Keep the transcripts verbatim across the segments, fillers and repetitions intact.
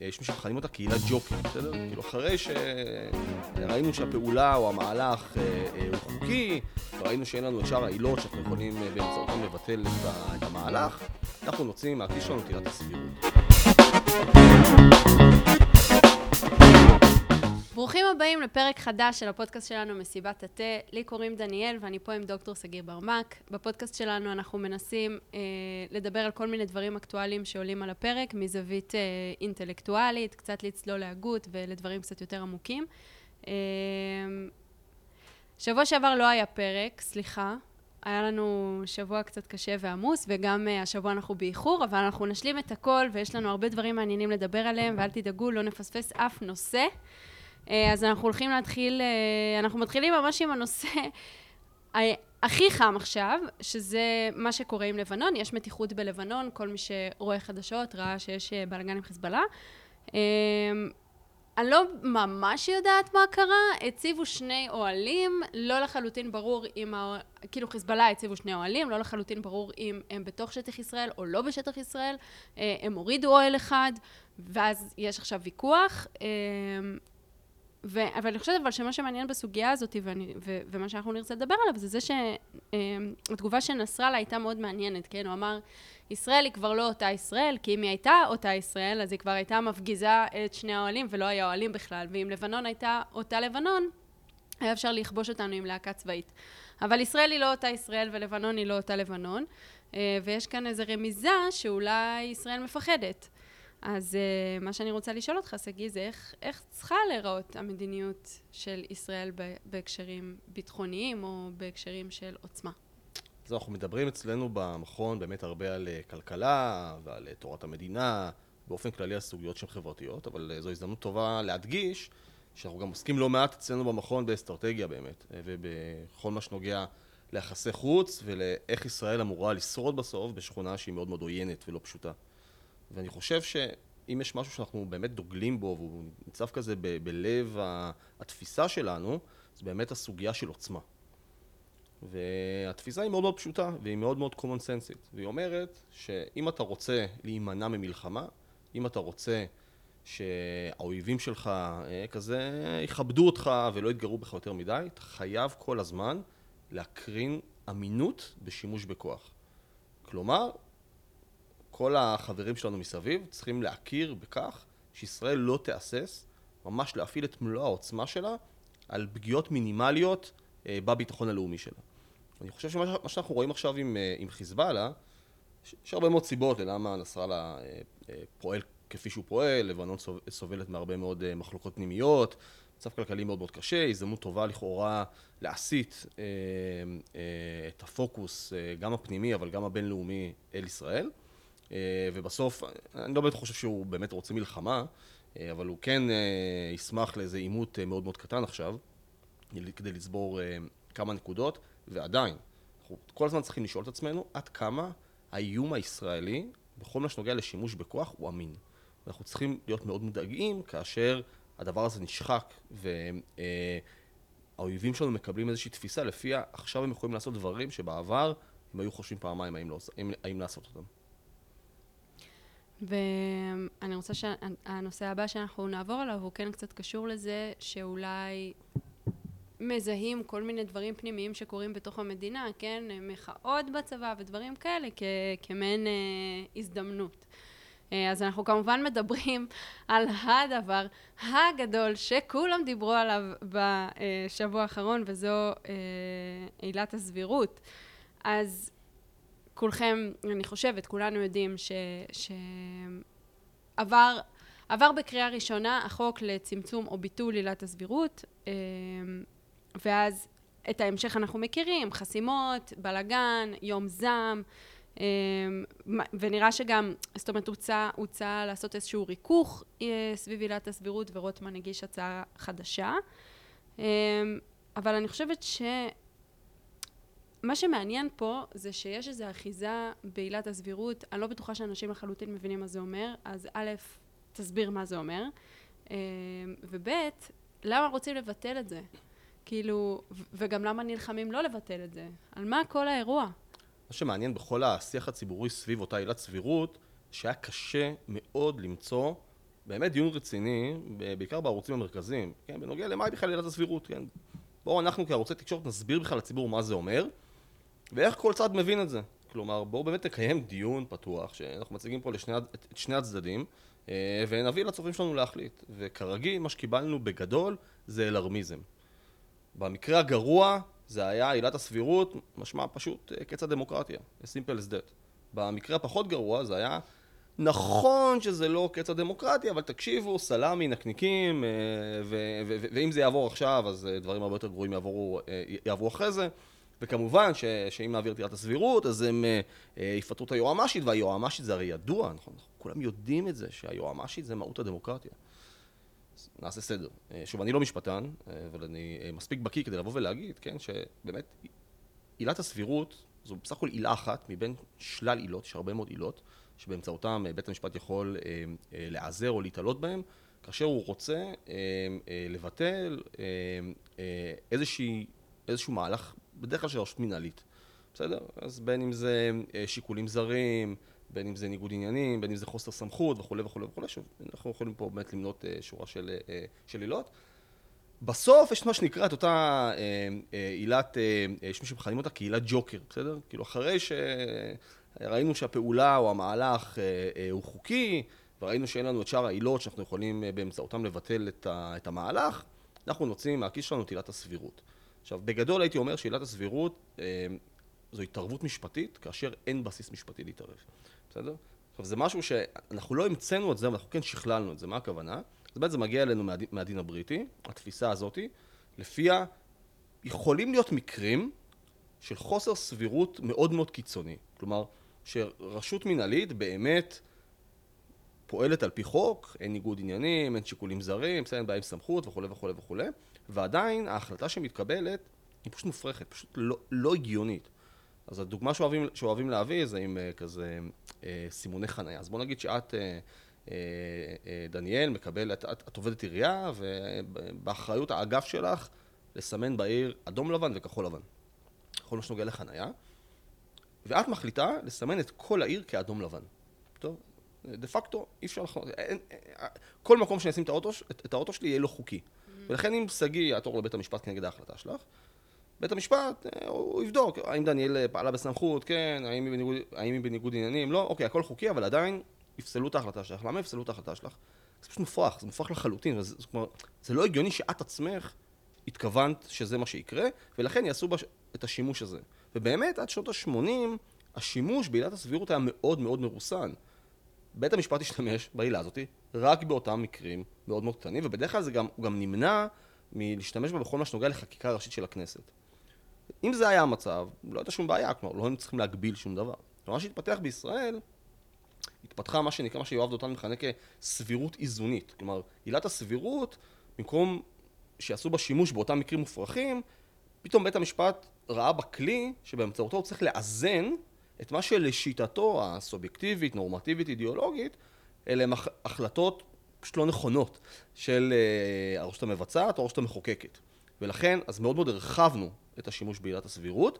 יש מי שמכנים אותה קהילת ג'וקים, בסדר? כאילו אחרי שראינו שהפעולה או המהלך הוא חוקי, ראינו שאין לנו את שאר העילות שאנחנו יכולים באמצעותם לבטל את המהלך, אנחנו נוצאים מהכיס שלנו את עילת הסבירות. ברוכים הבאים לפרק חדש של הפודקאסט שלנו מסיבת התה. לי קוראים דניאל ואני פה עם דוקטור סגיר ברמק. בפודקאסט שלנו אנחנו מנסים אה, לדבר על כל מיני דברים אקטואליים שעולים על הפרק, מזווית אה, אינטלקטואלית, קצת לצלול להגות ולדברים קצת יותר עמוקים. אה, שבוע שעבר לא היה פרק, סליחה. היה לנו שבוע קצת קשה ועמוס, וגם השבוע אנחנו באיחור, אבל אנחנו נשלים את הכל ויש לנו הרבה דברים מעניינים לדבר עליהם, ואל תדאגו, לא נפספס אף נושא. אז אנחנו הולכים להתחיל, אנחנו מתחילים ממש עם הנושא הכי חם עכשיו, שזה מה שקורה עם לבנון. יש מתיחות בלבנון, כל מי שרואה חדשות ראה שיש בלגן עם חיזבאללה. אני לא ממש יודעת מה קרה, הציבו שני אוהלים, לא לחלוטין ברור אם, כאילו חיזבאללה הציבו שני אוהלים, לא לחלוטין ברור אם הם בתוך שטח ישראל או לא בשטח ישראל, הם הורידו אוהל אחד, ואז יש עכשיו ויכוח. ו- אבל אני חושבת אבל שמה שמעניין בסוגיה הזאת ואני, ו- ומה שאנחנו נרצה לדבר עליו זה זה שהתגובה של נסראללה הייתה מאוד מעניינת, כן? הוא אמר, ישראל היא כבר לא אותה ישראל, כי אם היא הייתה אותה ישראל, אז היא כבר הייתה מפגיזה את שני האוהלים ולא היה אוהלים בכלל, ואם לבנון הייתה אותה לבנון, היה אפשר לכבוש אותנו עם להקה צבאית. אבל ישראל היא לא אותה ישראל ולבנון היא לא אותה לבנון, ויש כאן איזו רמיזה שאולי ישראל מפחדת. אז uh, מה שאני רוצה לשאול אותך, סגי, זה איך, איך צריכה להיראות המדיניות של ישראל בהקשרים ביטחוניים או בהקשרים של עוצמה? אז אנחנו מדברים אצלנו במכון באמת הרבה על כלכלה ועל תורת המדינה, באופן כללי הסוגיות שהן חברתיות, אבל זו הזדמנות טובה להדגיש שאנחנו גם עוסקים לא מעט אצלנו במכון באסטרטגיה באמת, ובכל מה שנוגע ליחסי חוץ ולאיך ישראל אמורה לשרוד בסוף בשכונה שהיא מאוד מאוד עוינת ולא פשוטה. ואני חושב שאם יש משהו שאנחנו באמת דוגלים בו, והוא ניצב כזה ב- בלב התפיסה שלנו, זה באמת הסוגיה של עוצמה. והתפיסה היא מאוד מאוד פשוטה, והיא מאוד מאוד קומונסנסית. והיא אומרת שאם אתה רוצה להימנע ממלחמה, אם אתה רוצה שהאויבים שלך כזה יכבדו אותך ולא יתגרו בך יותר מדי, אתה חייב כל הזמן להקרין אמינות בשימוש בכוח. כלומר, כל החברים שלנו מסביב צריכים להכיר בכך שישראל לא תאסס ממש להפעיל את מלוא העוצמה שלה על פגיעות מינימליות בביטחון הלאומי שלה. אני חושב שמה שאנחנו רואים עכשיו עם, עם חיזבאללה, יש הרבה מאוד סיבות למה נסראללה פועל כפי שהוא פועל, לבנון סובלת מהרבה מאוד מחלוקות פנימיות, מצב כלכלי מאוד מאוד קשה, הזדמנות טובה לכאורה להסיט את הפוקוס גם הפנימי אבל גם הבינלאומי אל ישראל. ובסוף, אני לא באמת חושב שהוא באמת רוצה מלחמה, אבל הוא כן ישמח לאיזה עימות מאוד מאוד קטן עכשיו, כדי לצבור כמה נקודות, ועדיין, אנחנו כל הזמן צריכים לשאול את עצמנו עד כמה האיום הישראלי, בכל מה שנוגע לשימוש בכוח, הוא אמין. ואנחנו צריכים להיות מאוד מודאגים כאשר הדבר הזה נשחק, והאויבים שלנו מקבלים איזושהי תפיסה לפיה עכשיו הם יכולים לעשות דברים שבעבר הם היו חושבים פעמיים האם, לא, האם לעשות אותם. ואני רוצה שהנושא הבא שאנחנו נעבור עליו הוא כן קצת קשור לזה שאולי מזהים כל מיני דברים פנימיים שקורים בתוך המדינה, כן, מחאות בצבא ודברים כאלה כמעין הזדמנות. אז אנחנו כמובן מדברים על הדבר הגדול שכולם דיברו עליו בשבוע האחרון, וזו עילת הסבירות. אז כולכם, אני חושבת, כולנו יודעים ש... ש... עבר, עבר בקריאה ראשונה החוק לצמצום או ביטול עילת הסבירות, ואז את ההמשך אנחנו מכירים, חסימות, בלגן, יום זעם, ונראה שגם, זאת אומרת, הוצא, הוצא לעשות איזשהו ריכוך סביב עילת הסבירות, ורוטמן הגיש הצעה חדשה. אבל אני חושבת ש... מה שמעניין פה זה שיש איזו אחיזה בעילת הסבירות, אני לא בטוחה שאנשים לחלוטין מבינים מה זה אומר, אז א', תסביר מה זה אומר, וב', למה רוצים לבטל את זה? כאילו, וגם למה נלחמים לא לבטל את זה? על מה כל האירוע? מה שמעניין בכל השיח הציבורי סביב אותה עילת סבירות, שהיה קשה מאוד למצוא באמת דיון רציני, בעיקר בערוצים המרכזיים, כן, בנוגע למה היא בכלל עילת הסבירות, כן. בואו אנחנו כערוצי תקשורת נסביר בכלל לציבור מה זה אומר, ואיך כל צד מבין את זה. כלומר, בואו באמת נקיים דיון פתוח, שאנחנו מציגים פה לשני, את שני הצדדים, ונביא לצופים שלנו להחליט. וכרגיל, מה שקיבלנו בגדול זה אלרמיזם. במקרה הגרוע, זה היה עילת הסבירות, משמע פשוט קץ הדמוקרטיה, simple as that. במקרה הפחות גרוע, זה היה נכון שזה לא קץ הדמוקרטיה, אבל תקשיבו, סלמי, נקניקים, ואם זה יעבור עכשיו, אז דברים הרבה יותר גרועים יעבורו, יעברו אחרי זה. וכמובן ש, שאם נעביר עילת הסבירות, אז הם יפטרו את היועמ"שית, והיועמ"שית זה הרי ידוע, נכון? כולם יודעים את זה, שהיועמ"שית זה מהות הדמוקרטיה. נעשה סדר. שוב, אני לא משפטן, אבל אני מספיק בקיא כדי לבוא ולהגיד, כן, שבאמת, עילת הסבירות זו בסך הכל עילה אחת מבין שלל עילות, יש הרבה מאוד עילות, שבאמצעותם בית המשפט יכול לעזר או להתעלות בהם, כאשר הוא רוצה לבטל איזושהי, איזשהו מהלך, בדרך כלל של רשות מנהלית, בסדר? אז בין אם זה שיקולים זרים, בין אם זה ניגוד עניינים, בין אם זה חוסר סמכות וכו' וכו' וכו', שאנחנו יכולים פה באמת למנות שורה של עילות. בסוף יש מה שנקרא את אותה עילת, יש מי שמכנים אותה כעילת ג'וקר, בסדר? כאילו אחרי שראינו שהפעולה או המהלך הוא חוקי, וראינו שאין לנו את שאר העילות שאנחנו יכולים באמצעותם לבטל את המהלך, אנחנו נוצאים מהכיס שלנו את עילת הסבירות. עכשיו, בגדול הייתי אומר שעילת הסבירות זו התערבות משפטית, כאשר אין בסיס משפטי להתערב, בסדר? עכשיו, זה משהו שאנחנו לא המצאנו את זה, אנחנו כן שכללנו את זה, מה הכוונה? אז בעצם זה מגיע אלינו מהדין, מהדין הבריטי, התפיסה הזאת, לפיה יכולים להיות מקרים של חוסר סבירות מאוד מאוד קיצוני. כלומר, שרשות מנהלית באמת פועלת על פי חוק, אין ניגוד עניינים, אין שיקולים זרים, אין בעיה עם סמכות וכו' וכו' וכו'. ועדיין ההחלטה שמתקבלת היא פשוט מופרכת, פשוט לא, לא הגיונית. אז הדוגמה שאוהבים, שאוהבים להביא זה עם כזה סימוני חניה. אז בוא נגיד שאת, דניאל, מקבלת, את עובדת עירייה, ובאחריות האגף שלך לסמן בעיר אדום לבן וכחול לבן. כל מה שנוגע לחניה. ואת מחליטה לסמן את כל העיר כאדום לבן. טוב? דה פקטו, אי אפשר לחנות. כל מקום שאני אשים את האוטו, את האוטו שלי יהיה לא חוקי. ולכן אם סגי יעתור לבית המשפט נגד ההחלטה שלך, בית המשפט הוא יבדוק, האם דניאל פעלה בסמכות, כן, האם היא בניגוד, האם היא בניגוד עניינים, לא, אוקיי, הכל חוקי, אבל עדיין יפסלו את ההחלטה שלך. למה יפסלו את ההחלטה שלך? זה פשוט מופרך, זה מופרך לחלוטין, זה, זה, כלומר, זה לא הגיוני שאת עצמך התכוונת שזה מה שיקרה, ולכן יעשו בש... את השימוש הזה. ובאמת, עד שנות ה-שמונים, השימוש בעילת הסבירות היה מאוד מאוד מרוסן. בית המשפט השתמש בעילה הזאת רק באותם מקרים מאוד מאוד קטנים, ובדרך כלל זה גם, הוא גם נמנע מלהשתמש בה בכל מה שנוגע לחקיקה הראשית של הכנסת. אם זה היה המצב, לא הייתה שום בעיה, כלומר, לא היינו צריכים להגביל שום דבר. כלומר, שהתפתח בישראל, התפתחה מה שנקרא, מה שיואב דותן מכנה כסבירות איזונית. כלומר, עילת הסבירות, במקום שיעשו בה שימוש באותם מקרים מופרכים, פתאום בית המשפט ראה בכלי שבאמצעותו הוא צריך לאזן את מה שלשיטתו הסובייקטיבית, נורמטיבית, אידיאולוגית, אלה הן החלטות פשוט לא נכונות של הרשות המבצעת או הרשות המחוקקת. ולכן, אז מאוד מאוד הרחבנו את השימוש בעילת הסבירות,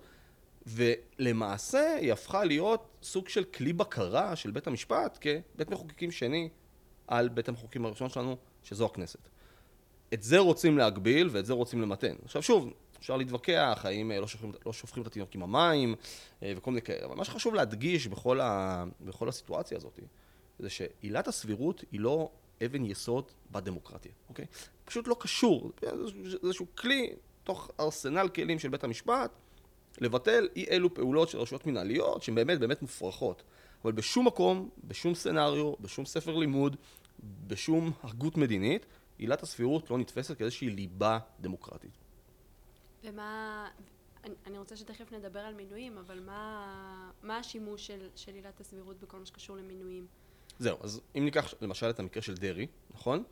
ולמעשה היא הפכה להיות סוג של כלי בקרה של בית המשפט כבית מחוקקים שני על בית המחוקקים הראשון שלנו, שזו הכנסת. את זה רוצים להגביל ואת זה רוצים למתן. עכשיו שוב, אפשר להתווכח, האם לא שופכים, לא שופכים את התינוק עם המים וכל מיני כאלה. אבל מה שחשוב להדגיש בכל, ה, בכל הסיטואציה הזאת, זה שעילת הסבירות היא לא אבן יסוד בדמוקרטיה, אוקיי? פשוט לא קשור. זה איזשהו כלי תוך ארסנל כלים של בית המשפט, לבטל אי אלו פעולות של רשויות מנהליות, שהן באמת באמת מופרכות. אבל בשום מקום, בשום סנריו, בשום ספר לימוד, בשום הרגות מדינית, עילת הסבירות לא נתפסת כאיזושהי ליבה דמוקרטית. ומה, אני רוצה שתכף נדבר על מינויים, אבל מה, מה השימוש של, של עילת הסבירות בכל מה שקשור למינויים? זהו, אז אם ניקח למשל את המקרה של דרי, נכון?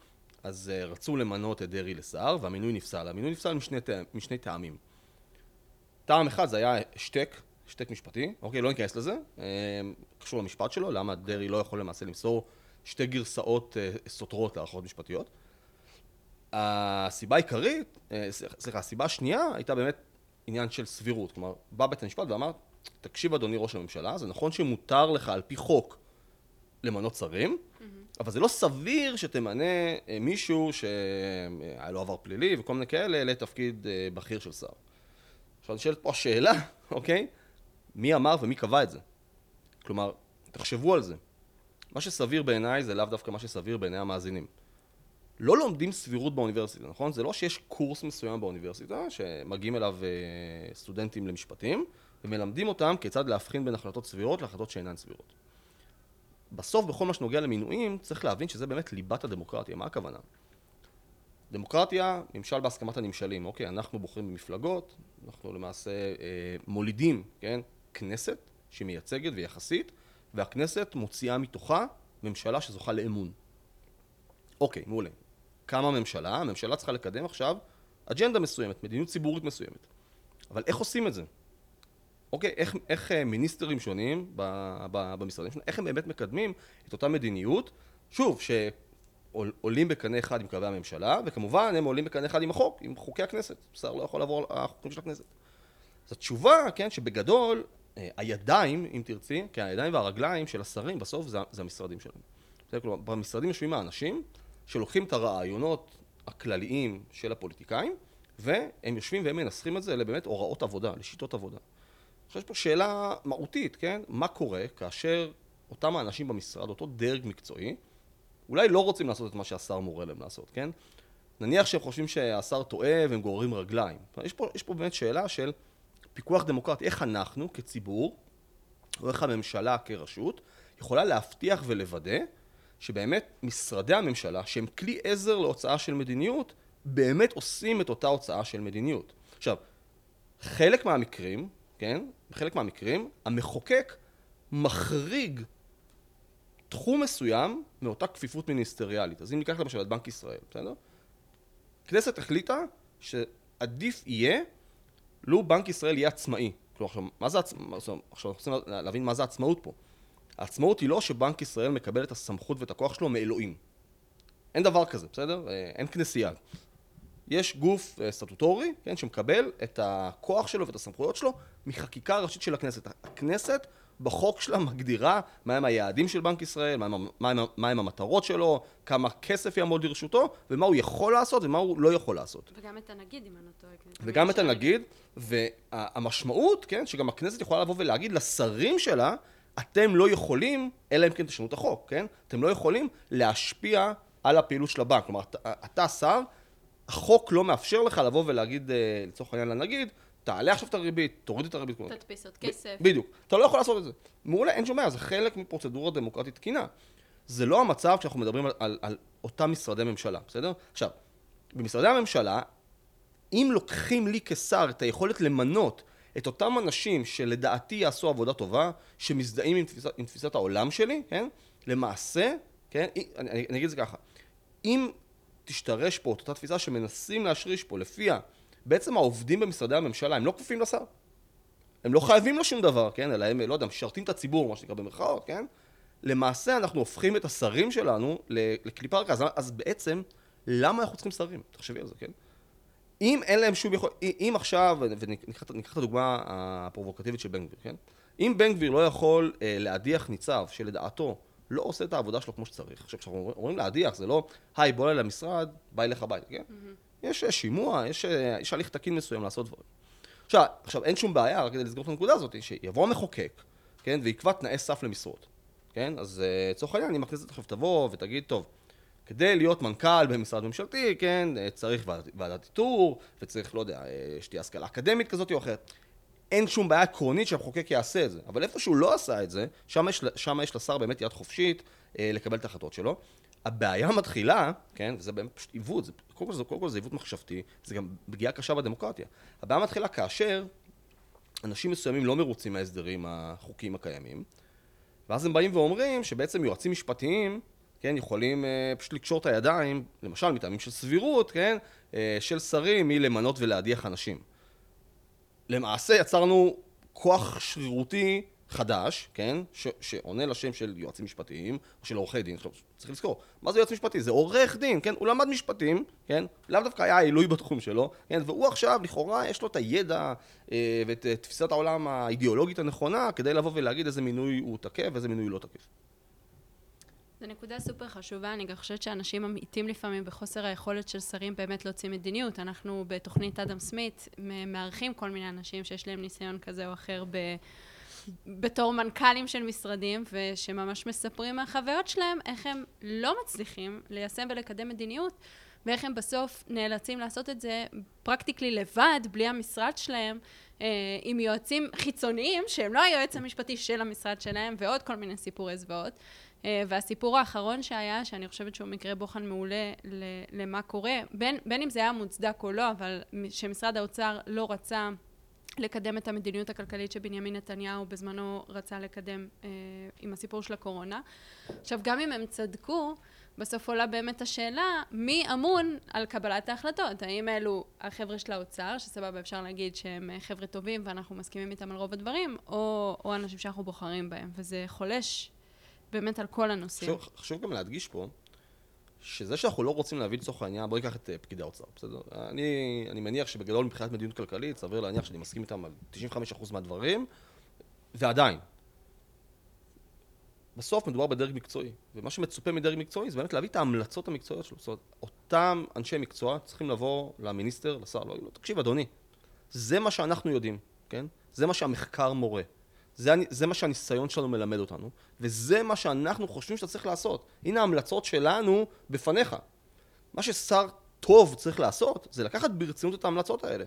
אז רצו למנות את דרי לשר, והמינוי נפסל. המינוי נפסל משני, משני טעמים. טעם אחד זה היה שטק, שטק משפטי, אוקיי, לא ניכנס לזה, קשור למשפט שלו, למה דרי לא יכול למעשה למסור שתי גרסאות סותרות להערכות משפטיות. הסיבה העיקרית, סליחה, הסיבה השנייה הייתה באמת עניין של סבירות, כלומר, בא בית המשפט ואמר, תקשיב אדוני ראש הממשלה, זה נכון שמותר לך על פי חוק למנות שרים, אבל זה לא סביר שתמנה מישהו שהיה לו עבר פלילי וכל מיני כאלה לתפקיד בכיר של שר. עכשיו נשאלת פה השאלה, אוקיי? מי אמר ומי קבע את זה? כלומר, תחשבו על זה. מה שסביר בעיניי זה לאו דווקא מה שסביר בעיני המאזינים. לא לומדים סבירות באוניברסיטה, נכון? זה לא שיש קורס מסוים באוניברסיטה שמגיעים אליו סטודנטים למשפטים ומלמדים אותם כיצד להבחין בין החלטות סבירות להחלטות שאינן סבירות. בסוף, בכל מה שנוגע למינויים, צריך להבין שזה באמת ליבת הדמוקרטיה. מה הכוונה? דמוקרטיה, ממשל בהסכמת הנמשלים. אוקיי, אנחנו בוחרים במפלגות, אנחנו למעשה אה, מולידים, כן? כנסת שמייצגת ויחסית, והכנסת מוציאה מתוכה ממשלה שזוכה לאמון. אוקיי, מעולה. כמה ממשלה? הממשלה צריכה לקדם עכשיו אג'נדה מסוימת, מדיניות ציבורית מסוימת. אבל איך עושים את זה? אוקיי, איך, איך מיניסטרים שונים במשרדים שונים, איך הם באמת מקדמים את אותה מדיניות, שוב, שעולים בקנה אחד עם קווי הממשלה, וכמובן הם עולים בקנה אחד עם החוק, עם חוקי הכנסת. שר לא יכול לעבור על החוקים של הכנסת. אז התשובה, כן, שבגדול, הידיים, אם תרצי, כן, הידיים והרגליים של השרים, בסוף זה, זה המשרדים שלהם. כלומר, במשרדים יושבים האנשים שלוקחים את הרעיונות הכלליים של הפוליטיקאים, והם יושבים והם מנסחים את זה לבאמת הוראות עבודה, לשיטות עבודה. עכשיו יש פה שאלה מהותית, כן? מה קורה כאשר אותם האנשים במשרד, אותו דרג מקצועי, אולי לא רוצים לעשות את מה שהשר מורה להם לעשות, כן? נניח שהם חושבים שהשר טועה והם גוררים רגליים. יש פה, יש פה באמת שאלה של פיקוח דמוקרטי. איך אנחנו כציבור, או איך הממשלה כרשות, יכולה להבטיח ולוודא שבאמת משרדי הממשלה, שהם כלי עזר להוצאה של מדיניות, באמת עושים את אותה הוצאה של מדיניות. עכשיו, חלק מהמקרים, כן? בחלק מהמקרים, המחוקק מחריג תחום מסוים מאותה כפיפות מיניסטריאלית. אז אם ניקח למשל את בנק ישראל, בסדר? כנסת החליטה שעדיף יהיה, לו בנק ישראל יהיה עצמאי. כלומר, עכשיו, מה זה עצמאות? עכשיו, אנחנו רוצים להבין מה זה עצמאות פה. העצמאות היא לא שבנק ישראל מקבל את הסמכות ואת הכוח שלו מאלוהים. אין דבר כזה, בסדר? אין כנסייה. יש גוף סטטוטורי, כן, שמקבל את הכוח שלו ואת הסמכויות שלו מחקיקה ראשית של הכנסת. הכנסת בחוק שלה מגדירה מהם היעדים של בנק ישראל, מהם, מהם, מהם המטרות שלו, כמה כסף יעמוד לרשותו, ומה הוא יכול לעשות ומה הוא לא יכול לעשות. וגם את הנגיד, אם אני טועה. וגם את הנגיד, והמשמעות, כן, שגם הכנסת יכולה לבוא ולהגיד לשרים שלה, אתם לא יכולים, אלא אם כן תשנו את החוק, כן? אתם לא יכולים להשפיע על הפעילות של הבנק. כלומר, אתה שר, החוק לא מאפשר לך לבוא ולהגיד, לצורך העניין, נגיד, תעלה עכשיו את הריבית, תוריד את הריבית. תדפיס עוד כסף. בדיוק. אתה לא יכול לעשות את זה. מעולה, אין שום בעיה, זה חלק מפרוצדורה דמוקרטית תקינה. זה לא המצב כשאנחנו מדברים על, על, על אותם משרדי ממשלה, בסדר? עכשיו, במשרדי הממשלה, אם לוקחים לי כשר את היכולת למנות את אותם אנשים שלדעתי יעשו עבודה טובה, שמזדהים עם תפיסת, עם תפיסת העולם שלי, כן? למעשה, כן? אני, אני, אני אגיד זה ככה. אם תשתרש פה את אותה תפיסה שמנסים להשריש פה, לפיה בעצם העובדים במשרדי הממשלה, הם לא כפופים לשר. הם לא חייבים לו שום דבר, כן? אלא הם, לא יודע, משרתים את הציבור, מה שנקרא במרכאות, כן? למעשה אנחנו הופכים את השרים שלנו לקליפה רכה. אז, אז בעצם, למה אנחנו צריכים שרים? תחשבי על זה, כן? אם אין להם שום יכול... אם עכשיו, וניקח את הדוגמה הפרובוקטיבית של בן גביר, כן? אם בן גביר לא יכול להדיח ניצב שלדעתו לא עושה את העבודה שלו כמו שצריך. עכשיו, כשאנחנו אומרים להדיח, זה לא, היי, בוא אלי למשרד, בא אליך הביתה, כן? יש שימוע, יש, יש הליך תקין מסוים לעשות דברים. עכשיו, עכשיו, אין שום בעיה, רק כדי לסגור את הנקודה הזאת, שיבוא המחוקק, כן? ויקבע תנאי סף למשרות, כן? אז צורך העניין, אם הכנסת עכשיו תבוא ותגיד, "טוב, כדי להיות מנכ"ל במשרד ממשלתי, כן, צריך ועדת איתור, וצריך, לא יודע, שתהיה השכלה אקדמית כזאת או אחרת." אין שום בעיה עקרונית שהמחוקק יעשה את זה. אבל איפה שהוא לא עשה את זה, שם יש, שם יש לשר באמת יד חופשית לקבל את החלטות שלו. הבעיה מתחילה, כן, וזה באמת פשוט עיוות, זה, קודם כל, זה, קודם כל, זה עיוות מחשבתי, זה גם פגיעה קשה בדמוקרטיה. הבעיה מתחילה כאשר אנשים מסוימים לא מרוצים מההסדרים החוקיים הקיימים, ואז הם באים ואומרים שבעצם יועצים משפטיים, כן, יכולים uh, פשוט לקשור את הידיים, למשל מטעמים של סבירות, כן, uh, של שרים, מלמנות ולהדיח אנשים. למעשה יצרנו כוח שרירותי חדש, כן, ש- שעונה לשם של יועצים משפטיים, או של עורכי דין. צריך לזכור, מה זה יועץ משפטי? זה עורך דין, כן, הוא למד משפטים, כן, לאו דווקא היה עילוי בתחום שלו, כן, והוא עכשיו, לכאורה, יש לו את הידע אה, ואת תפיסת העולם האידיאולוגית הנכונה, כדי לבוא ולהגיד איזה מינוי הוא תקף, איזה מינוי הוא לא תקף. זו נקודה סופר חשובה. אני חושבת שאנשים אמיתים לפעמים בחוסר היכולת של שרים באמת להוציא מדיניות. אנחנו בתוכנית אדם סמית מערכים כל מיני אנשים שיש להם ניסיון כזה או אחר ב... בתור מנכ"לים של משרדים, ושממש מספרים מהחוויות שלהם איך הם לא מצליחים ליישם ולקדם מדיניות, ואיך הם בסוף נאלצים לעשות את זה פרקטיקלי לבד, בלי המשרד שלהם, אה, עם יועצים חיצוניים שהם לא היועץ המשפטי של המשרד שלהם, ועוד כל מיני סיפורי זוועות. אה, והסיפור האחרון שהיה, שאני חושבת שהוא מקרה בוחן מעולה ל- למה קורה, בין, בין אם זה היה מוצדק או לא, אבל שמשרד האוצר לא רצה לקדם את המדיניות הכלכלית שבנימין נתניהו בזמנו רצה לקדם אה, עם הסיפור של הקורונה. עכשיו, גם אם הם צדקו, בסוף עולה באמת השאלה, מי אמון על קבלת ההחלטות? האם אלו החבר'ה של האוצר, שסבבה אפשר להגיד שהם חבר'ה טובים ואנחנו מסכימים איתם על רוב הדברים, או, או אנשים שאנחנו בוחרים בהם, וזה חולש באמת על כל הנושאים. חשוב, חשוב גם להדגיש פה, שזה שאנחנו לא רוצים להביא לצורך העניין, בואי ניקח את פקידי האוצר, בסדר? אני, אני מניח שבגדול מבחינת מדיניות כלכלית, סביר להניח שאני מסכים איתם על תשעים וחמישה אחוז מהדברים, ועדיין. בסוף מדובר בדרג מקצועי, ומה שמצופה מדרג מקצועי זה באמת להביא את ההמלצות המקצועיות שלו. זאת אומרת, אותם אנשי מקצוע צריכים לבוא למיניסטר, לשר, לא, לא, תקשיב אדוני, זה מה שאנחנו יודעים, כן? זה מה שהמחקר מורה. זה, זה מה שהניסיון שלנו מלמד אותנו, וזה מה שאנחנו חושבים שאתה צריך לעשות. הנה ההמלצות שלנו בפניך. מה ששר טוב צריך לעשות, זה לקחת ברצינות את ההמלצות האלה.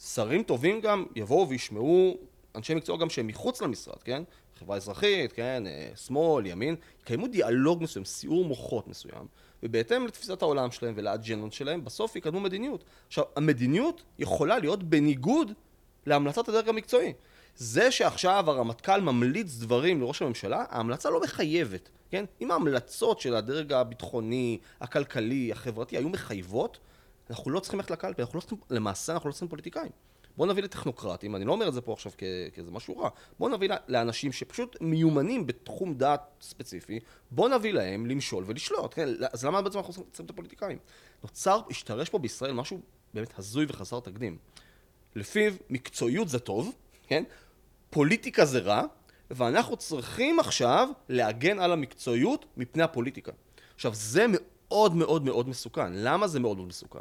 שרים טובים גם יבואו וישמעו אנשי מקצוע גם שהם מחוץ למשרד, כן? חברה אזרחית, כן? שמאל, ימין, יקיימו דיאלוג מסוים, סיעור מוחות מסוים, ובהתאם לתפיסת העולם שלהם ולאג'נדות שלהם, בסוף יקדמו מדיניות. עכשיו, המדיניות יכולה להיות בניגוד להמלצת הדרג המקצועי. זה שעכשיו הרמטכ"ל ממליץ דברים לראש הממשלה, ההמלצה לא מחייבת, כן? אם ההמלצות של הדרג הביטחוני, הכלכלי, החברתי, היו מחייבות, אנחנו לא צריכים ללכת לקלפי, אנחנו לא צריכים, למעשה אנחנו לא צריכים פוליטיקאים. בואו נביא לטכנוקרטים, אני לא אומר את זה פה עכשיו כאיזה משהו רע, בואו נביא לאנשים שפשוט מיומנים בתחום דעת ספציפי, בואו נביא להם למשול ולשלוט, כן? אז למה בעצם אנחנו צריכים את הפוליטיקאים? נוצר, השתרש פה בישראל משהו באמת הזוי וחסר תקדים. לפיו, מקצועיות זה טוב, כן? פוליטיקה זה רע, ואנחנו צריכים עכשיו להגן על המקצועיות מפני הפוליטיקה. עכשיו, זה מאוד מאוד מאוד מסוכן. למה זה מאוד מאוד מסוכן?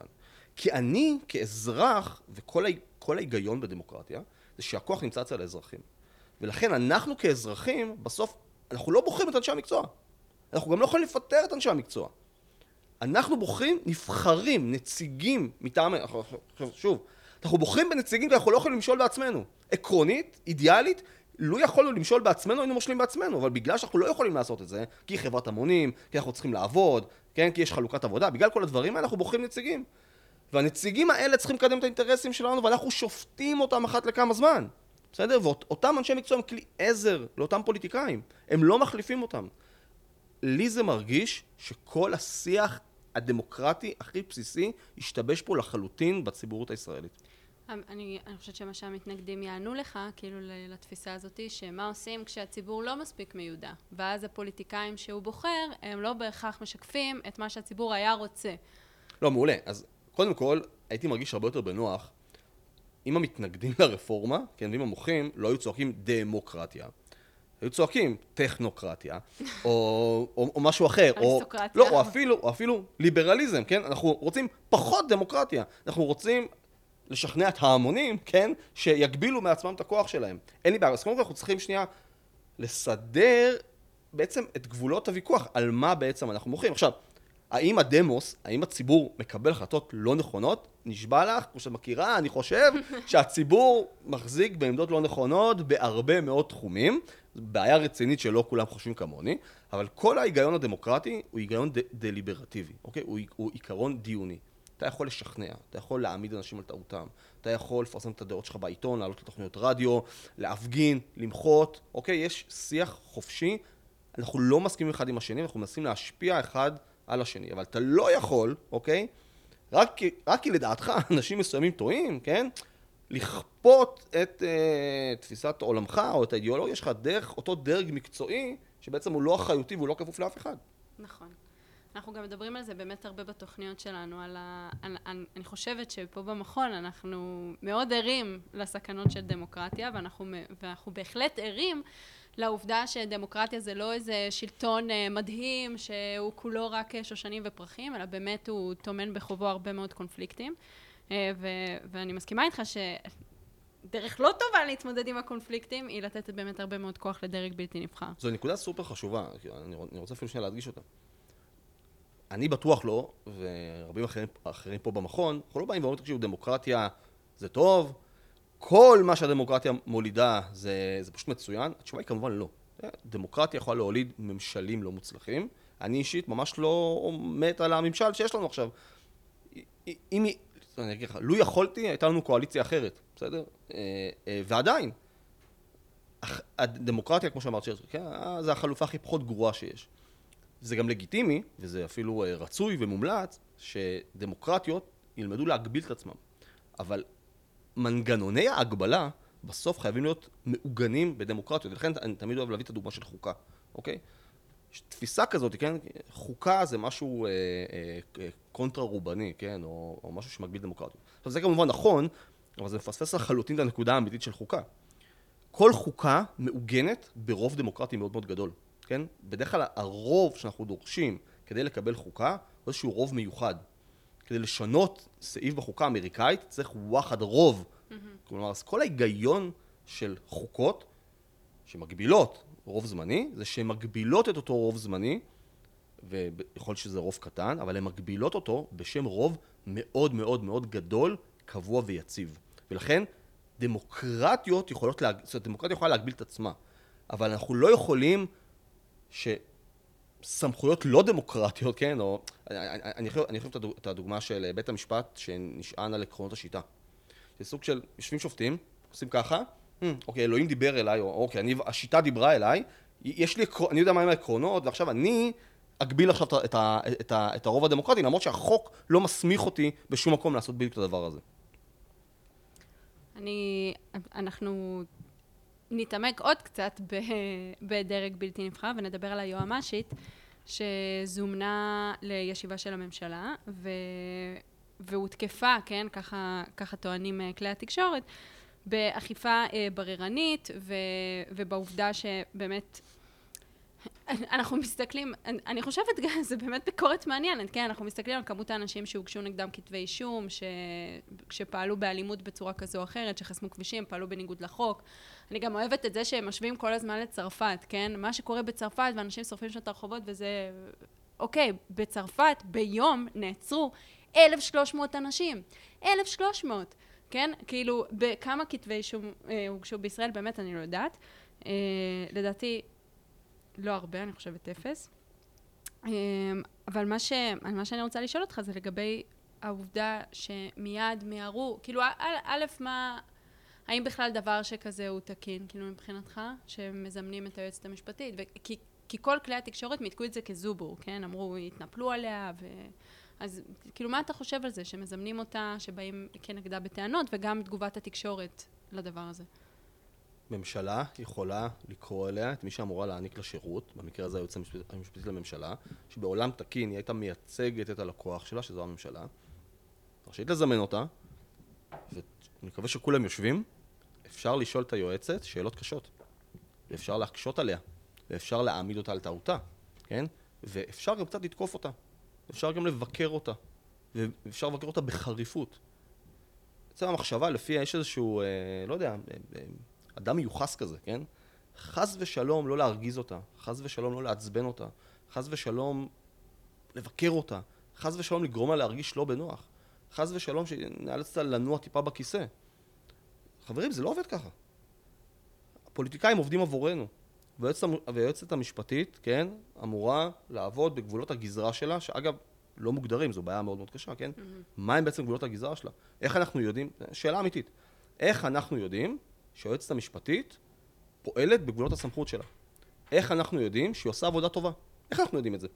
כי אני, כאזרח, וכל כל ההיגיון בדמוקרטיה, זה שהכוח נמצא אצל האזרחים. ולכן אנחנו כאזרחים, בסוף, אנחנו לא בוחרים את אנשי המקצוע. אנחנו גם לא יכולים לפטר את אנשי המקצוע. אנחנו בוחרים, נבחרים, נציגים, מטעם, שוב, אנחנו בוחרים בנציגים ואנחנו לא יכולים למשול בעצמנו. עקרונית, אידיאלית, לא יכולנו למשול בעצמנו, היינו מושלים בעצמנו, אבל בגלל שאנחנו לא יכולים לעשות את זה, כי חברת המונים, כי אנחנו צריכים לעבוד, כן, כי יש חלוקת עבודה, בגלל כל הדברים האלה אנחנו בוחרים נציגים. והנציגים האלה צריכים לקדם את האינטרסים שלנו, ואנחנו שופטים אותם אחת לכמה זמן. בסדר? ואותם אנשי מקצוע הם כלי עזר לאותם פוליטיקאים. הם לא מחליפים אותם. לי זה מרגיש שכל השיח הדמוקרטי הכי בסיסי השתבש פה לחלוטין בציבוריות הישראלית. אני, אני חושבת שמה שהמתנגדים יענו לך, כאילו לתפיסה הזאת, שמה עושים כשהציבור לא מספיק מיודע, ואז הפוליטיקאים שהוא בוחר, הם לא בהכרח משקפים את מה שהציבור היה רוצה. לא, מעולה. אז קודם כל, הייתי מרגיש הרבה יותר בנוח, אם המתנגדים לרפורמה, כן, ואם המוחים, לא היו צועקים דמוקרטיה. היו צועקים טכנוקרטיה, או, או, או משהו אחר, או, לא, או, אפילו, או אפילו ליברליזם, כן? אנחנו רוצים פחות דמוקרטיה. אנחנו רוצים לשכנע את ההמונים, כן? שיגבילו מעצמם את הכוח שלהם. אין לי בעיה. אז קודם כל אנחנו צריכים שנייה לסדר בעצם את גבולות הוויכוח, על מה בעצם אנחנו מוחים. עכשיו, האם הדמוס, האם הציבור מקבל החלטות לא נכונות? נשבע לך, כמו שאת מכירה, אני חושב שהציבור מחזיק בעמדות לא נכונות בהרבה מאוד תחומים. בעיה רצינית שלא כולם חושבים כמוני, אבל כל ההיגיון הדמוקרטי הוא היגיון דליברטיבי, אוקיי? הוא, הוא עיקרון דיוני. אתה יכול לשכנע, אתה יכול להעמיד אנשים על טעותם, אתה יכול לפרסם את הדעות שלך בעיתון, לעלות לתוכניות רדיו, להפגין, למחות, אוקיי? יש שיח חופשי, אנחנו לא מסכימים אחד עם השני, אנחנו מנסים להשפיע אחד על השני, אבל אתה לא יכול, אוקיי? רק, רק כי לדעתך אנשים מסוימים טועים, כן? לכפות את uh, תפיסת עולמך או את האידיאולוגיה שלך דרך אותו דרג מקצועי שבעצם הוא לא חיותי והוא לא כפוף לאף אחד. נכון. אנחנו גם מדברים על זה באמת הרבה בתוכניות שלנו, על ה... אני, אני חושבת שפה במכון אנחנו מאוד ערים לסכנות של דמוקרטיה, ואנחנו, ואנחנו בהחלט ערים לעובדה שדמוקרטיה זה לא איזה שלטון מדהים שהוא כולו רק שושנים ופרחים, אלא באמת הוא תומן בחובו הרבה מאוד קונפליקטים, ו, ואני מסכימה איתך ש... דרך לא טובה להתמודד עם הקונפליקטים היא לתת באמת הרבה מאוד כוח לדרג בלתי נבחר. זו נקודה סופר חשובה, אני רוצה אפילו שנייה להדגיש אותה. אני בטוח לא, ורבים אחרים, אחרים פה במכון, אנחנו לא באים ואומרים, תקשיבו, דמוקרטיה זה טוב, כל מה שהדמוקרטיה מולידה זה, זה פשוט מצוין, התשובה היא כמובן לא. דמוקרטיה יכולה להוליד ממשלים לא מוצלחים, אני אישית ממש לא מת על הממשל שיש לנו עכשיו. אם היא... אני אגיד לך, לא יכולתי, הייתה לנו קואליציה אחרת, בסדר? ועדיין, הדמוקרטיה, כמו שאמרת, זה החלופה הכי פחות גרועה שיש. זה גם לגיטימי, וזה אפילו רצוי ומומלץ, שדמוקרטיות ילמדו להגביל את עצמם. אבל מנגנוני ההגבלה בסוף חייבים להיות מעוגנים בדמוקרטיות, ולכן אני תמיד אוהב להביא את הדוגמה של חוקה, אוקיי? תפיסה כזאת, כן? חוקה זה משהו אה, אה, קונטרה רובני, כן? או, או משהו שמגביל דמוקרטיה. עכשיו, זה כמובן נכון, אבל זה מפספס לחלוטין את הנקודה האמיתית של חוקה. כל חוקה מעוגנת ברוב דמוקרטי מאוד מאוד גדול, כן? בדרך כלל הרוב שאנחנו דורשים כדי לקבל חוקה, הוא איזשהו רוב מיוחד. כדי לשנות סעיף בחוקה האמריקאית, צריך וואחד רוב. Mm-hmm. כלומר, אז כל ההיגיון של חוקות שמגבילות, רוב זמני, זה שהן מגבילות את אותו רוב זמני, ויכול להיות שזה רוב קטן, אבל הן מגבילות אותו בשם רוב מאוד מאוד מאוד גדול, קבוע ויציב. ולכן דמוקרטיות יכולות, להג... זאת אומרת, דמוקרטיה יכולה להגביל את עצמה, אבל אנחנו לא יכולים שסמכויות לא דמוקרטיות, כן, או... אני חושב, אני חושב את הדוגמה של בית המשפט שנשען על עקרונות השיטה. זה סוג של יושבים שופטים, עושים ככה, אוקיי, אלוהים דיבר אליי, או אוקיי, אני, השיטה דיברה אליי, יש לי, אני יודע מה הם העקרונות, ועכשיו אני אגביל עכשיו את, את, את, את הרוב הדמוקרטי, למרות שהחוק לא מסמיך אותי בשום מקום לעשות בדיוק את הדבר הזה. אני, אנחנו נתעמק עוד קצת ב, בדרג בלתי נבחר, ונדבר על היועמ"שית, שזומנה לישיבה של הממשלה, ו, והותקפה, כן, ככה, ככה טוענים כלי התקשורת, באכיפה בררנית ובעובדה שבאמת אנחנו מסתכלים, אני חושבת זה באמת ביקורת מעניינת, כן, אנחנו מסתכלים על כמות האנשים שהוגשו נגדם כתבי אישום, שפעלו באלימות בצורה כזו או אחרת, שחסמו כבישים, פעלו בניגוד לחוק. אני גם אוהבת את זה שהם משווים כל הזמן לצרפת, כן, מה שקורה בצרפת ואנשים שורפים שם את הרחובות וזה, אוקיי, בצרפת ביום נעצרו אלף ושלוש מאות אנשים, אלף ושלוש מאות. כן, כאילו, בכמה כתבי אישום הוגשו בישראל, באמת אני לא יודעת. לדעתי, לא הרבה, אני חושבת אפס. אבל מה שאני רוצה לשאול אותך זה לגבי העובדה שמיד מיהרו, כאילו, א', מה, האם בכלל דבר שכזה הוא תקין, כאילו, מבחינתך, שמזמנים את היועצת המשפטית? כי כל כלי התקשורת מתקו את זה כזובור, כן? אמרו, התנפלו עליה ו... אז כאילו מה אתה חושב על זה, שמזמנים אותה, שבאים כנגדה בטענות, וגם תגובת התקשורת לדבר הזה? ממשלה יכולה לקרוא אליה את מי שאמורה להעניק לשירות, במקרה הזה היועץ המשפטית לממשלה, שבעולם תקין היא הייתה מייצגת את הלקוח שלה, שזו הממשלה, רשאית לזמן אותה, ואני מקווה שכולם יושבים, אפשר לשאול את היועצת שאלות קשות, ואפשר להקשות עליה, ואפשר להעמיד אותה על טעותה, כן? ואפשר גם קצת לתקוף אותה. אפשר גם לבקר אותה, ואפשר לבקר אותה בחריפות. בעצם המחשבה, לפי יש איזשהו, לא יודע, אדם מיוחס כזה, כן? חס ושלום לא להרגיז אותה, חס ושלום לא לעצבן אותה, חס ושלום לבקר אותה, חס ושלום לגרום לה להרגיש לא בנוח, חס ושלום שנאלצת לנוע טיפה בכיסא. חברים, זה לא עובד ככה. הפוליטיקאים עובדים עבורנו. והיועצת המשפטית, כן, אמורה לעבוד בגבולות הגזרה שלה, שאגב, לא מוגדרים, זו בעיה מאוד מאוד קשה, כן? מה הם בעצם גבולות הגזרה שלה? איך אנחנו יודעים, שאלה אמיתית, איך אנחנו יודעים שהיועצת המשפטית פועלת בגבולות הסמכות שלה? איך אנחנו יודעים שהיא עושה עבודה טובה? איך אנחנו יודעים את זה?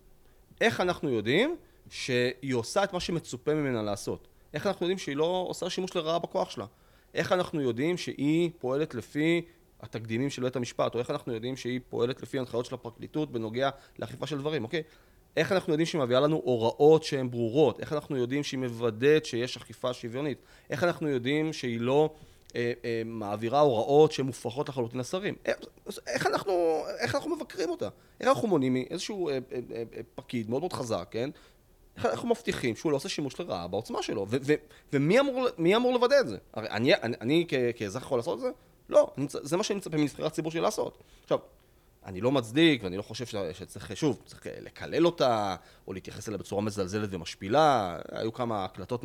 איך אנחנו יודעים שהיא עושה את מה שמצופה ממנה לעשות? איך אנחנו יודעים שהיא לא עושה שימוש לרעה בכוח שלה? איך אנחנו יודעים שהיא פועלת לפי התקדימים של בית המשפט, או איך אנחנו יודעים שהיא פועלת לפי הנחיות של הפרקליטות בנוגע לאכיפה של דברים, אוקיי? איך אנחנו יודעים שהיא מביאה לנו הוראות שהן ברורות? איך אנחנו יודעים שהיא מוודאת שיש אכיפה שוויונית? איך אנחנו יודעים שהיא לא אה, אה, מעבירה הוראות שהן מופרכות לחלוטין לשרים? איך, איך, אנחנו, איך אנחנו מבקרים אותה? איך אנחנו מונעים מאיזשהו אה, אה, אה, אה, פקיד מאוד מאוד חזק, כן? איך אנחנו מבטיחים שהוא לא עושה שימוש לרעה בעוצמה שלו? ו- ו- ומי אמור, מי אמור לוודא את זה? הרי אני, אני, אני כ- כאזרח יכול לעשות את זה? לא, אני, זה מה שאני מצפה מנבחרי הציבור שלי לעשות. עכשיו, אני לא מצדיק, ואני לא חושב שצריך, שוב, צריך לקלל אותה, או להתייחס אליה בצורה מזלזלת ומשפילה. היו כמה הקלטות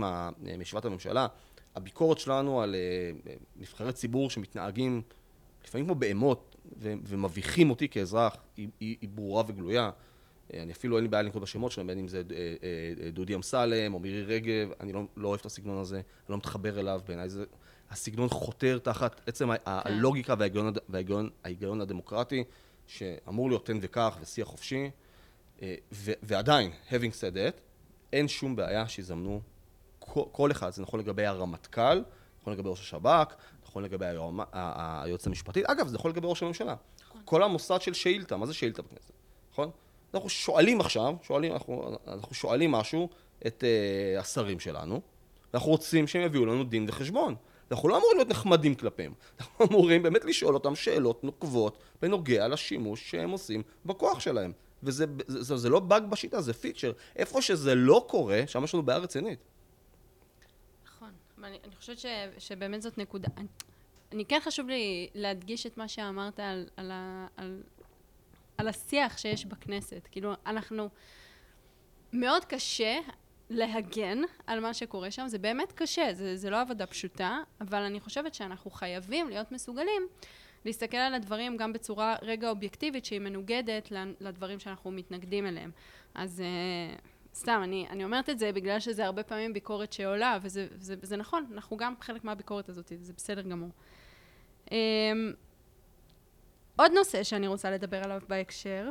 מישיבת הממשלה. הביקורת שלנו על נבחרי ציבור שמתנהגים לפעמים כמו בהמות, ומביכים אותי כאזרח, היא ברורה וגלויה. אני אפילו אין לי בעיה לנקוד בשמות שלהם, בין אם זה דודי אמסלם או מירי רגב, אני לא אוהב את הסגנון הזה, אני לא מתחבר אליו, בעיניי זה... הסגנון חותר תחת עצם הלוגיקה וההיגיון הדמוקרטי, שאמור להיות תן וכך ושיח חופשי, ועדיין, having said that, אין שום בעיה שיזמנו כל אחד, זה נכון לגבי הרמטכ"ל, נכון לגבי ראש השב"כ, נכון לגבי היועץ המשפטי, אגב, זה נכון לגבי ראש הממשלה. כל המוסד של שאילתה, מה זה שאילתה בכנסת? נכון? אנחנו שואלים עכשיו, שואלים, אנחנו, אנחנו שואלים משהו את uh, השרים שלנו, ואנחנו רוצים שהם יביאו לנו דין וחשבון. אנחנו לא אמורים להיות נחמדים כלפיהם, אנחנו אמורים באמת לשאול אותם שאלות נוקבות בנוגע לשימוש שהם עושים בכוח שלהם. וזה זה, זה, זה לא באג בשיטה, זה פיצ'ר. איפה שזה לא קורה, שם יש לנו בעיה רצינית. נכון, אבל אני, אני חושבת ש, שבאמת זאת נקודה. אני, אני כן חשוב לי להדגיש את מה שאמרת על, על, ה, על, על השיח שיש בכנסת. כאילו, אנחנו מאוד קשה להגן על מה שקורה שם, זה באמת קשה, זה, זה לא עבודה פשוטה, אבל אני חושבת שאנחנו חייבים להיות מסוגלים להסתכל על הדברים גם בצורה רגע אובייקטיבית שהיא מנוגדת לדברים שאנחנו מתנגדים אליהם. אז סתם, אני, אני אומרת את זה בגלל שזה הרבה פעמים ביקורת שעולה, וזה, זה, זה נכון, אנחנו גם חלק מהביקורת הזאת, זה בסדר גמור. עוד נושא שאני רוצה לדבר עליו בהקשר,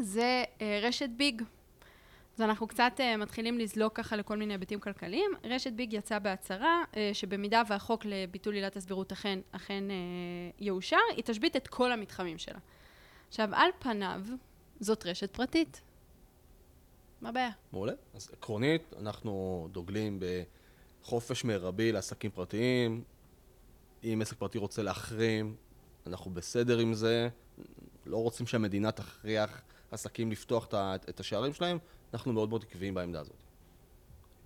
זה רשת ביג. אז אנחנו קצת uh, מתחילים לזלוק ככה לכל מיני היבטים כלכליים. רשת ביג יצאה בהצהרה uh, שבמידה והחוק לביטול עילת הסבירות אכן, אכן uh, יאושר, היא תשבית את כל המתחמים שלה. עכשיו, על פניו, זאת רשת פרטית. מה בעיה? מעולה. אז עקרונית, אנחנו דוגלים בחופש מרבי לעסקים פרטיים. אם עסק פרטי רוצה להחרים, אנחנו בסדר עם זה. לא רוצים שהמדינה תכריח עסקים לפתוח את השערים שלהם, אנחנו מאוד מאוד עקביים בעמדה הזאת.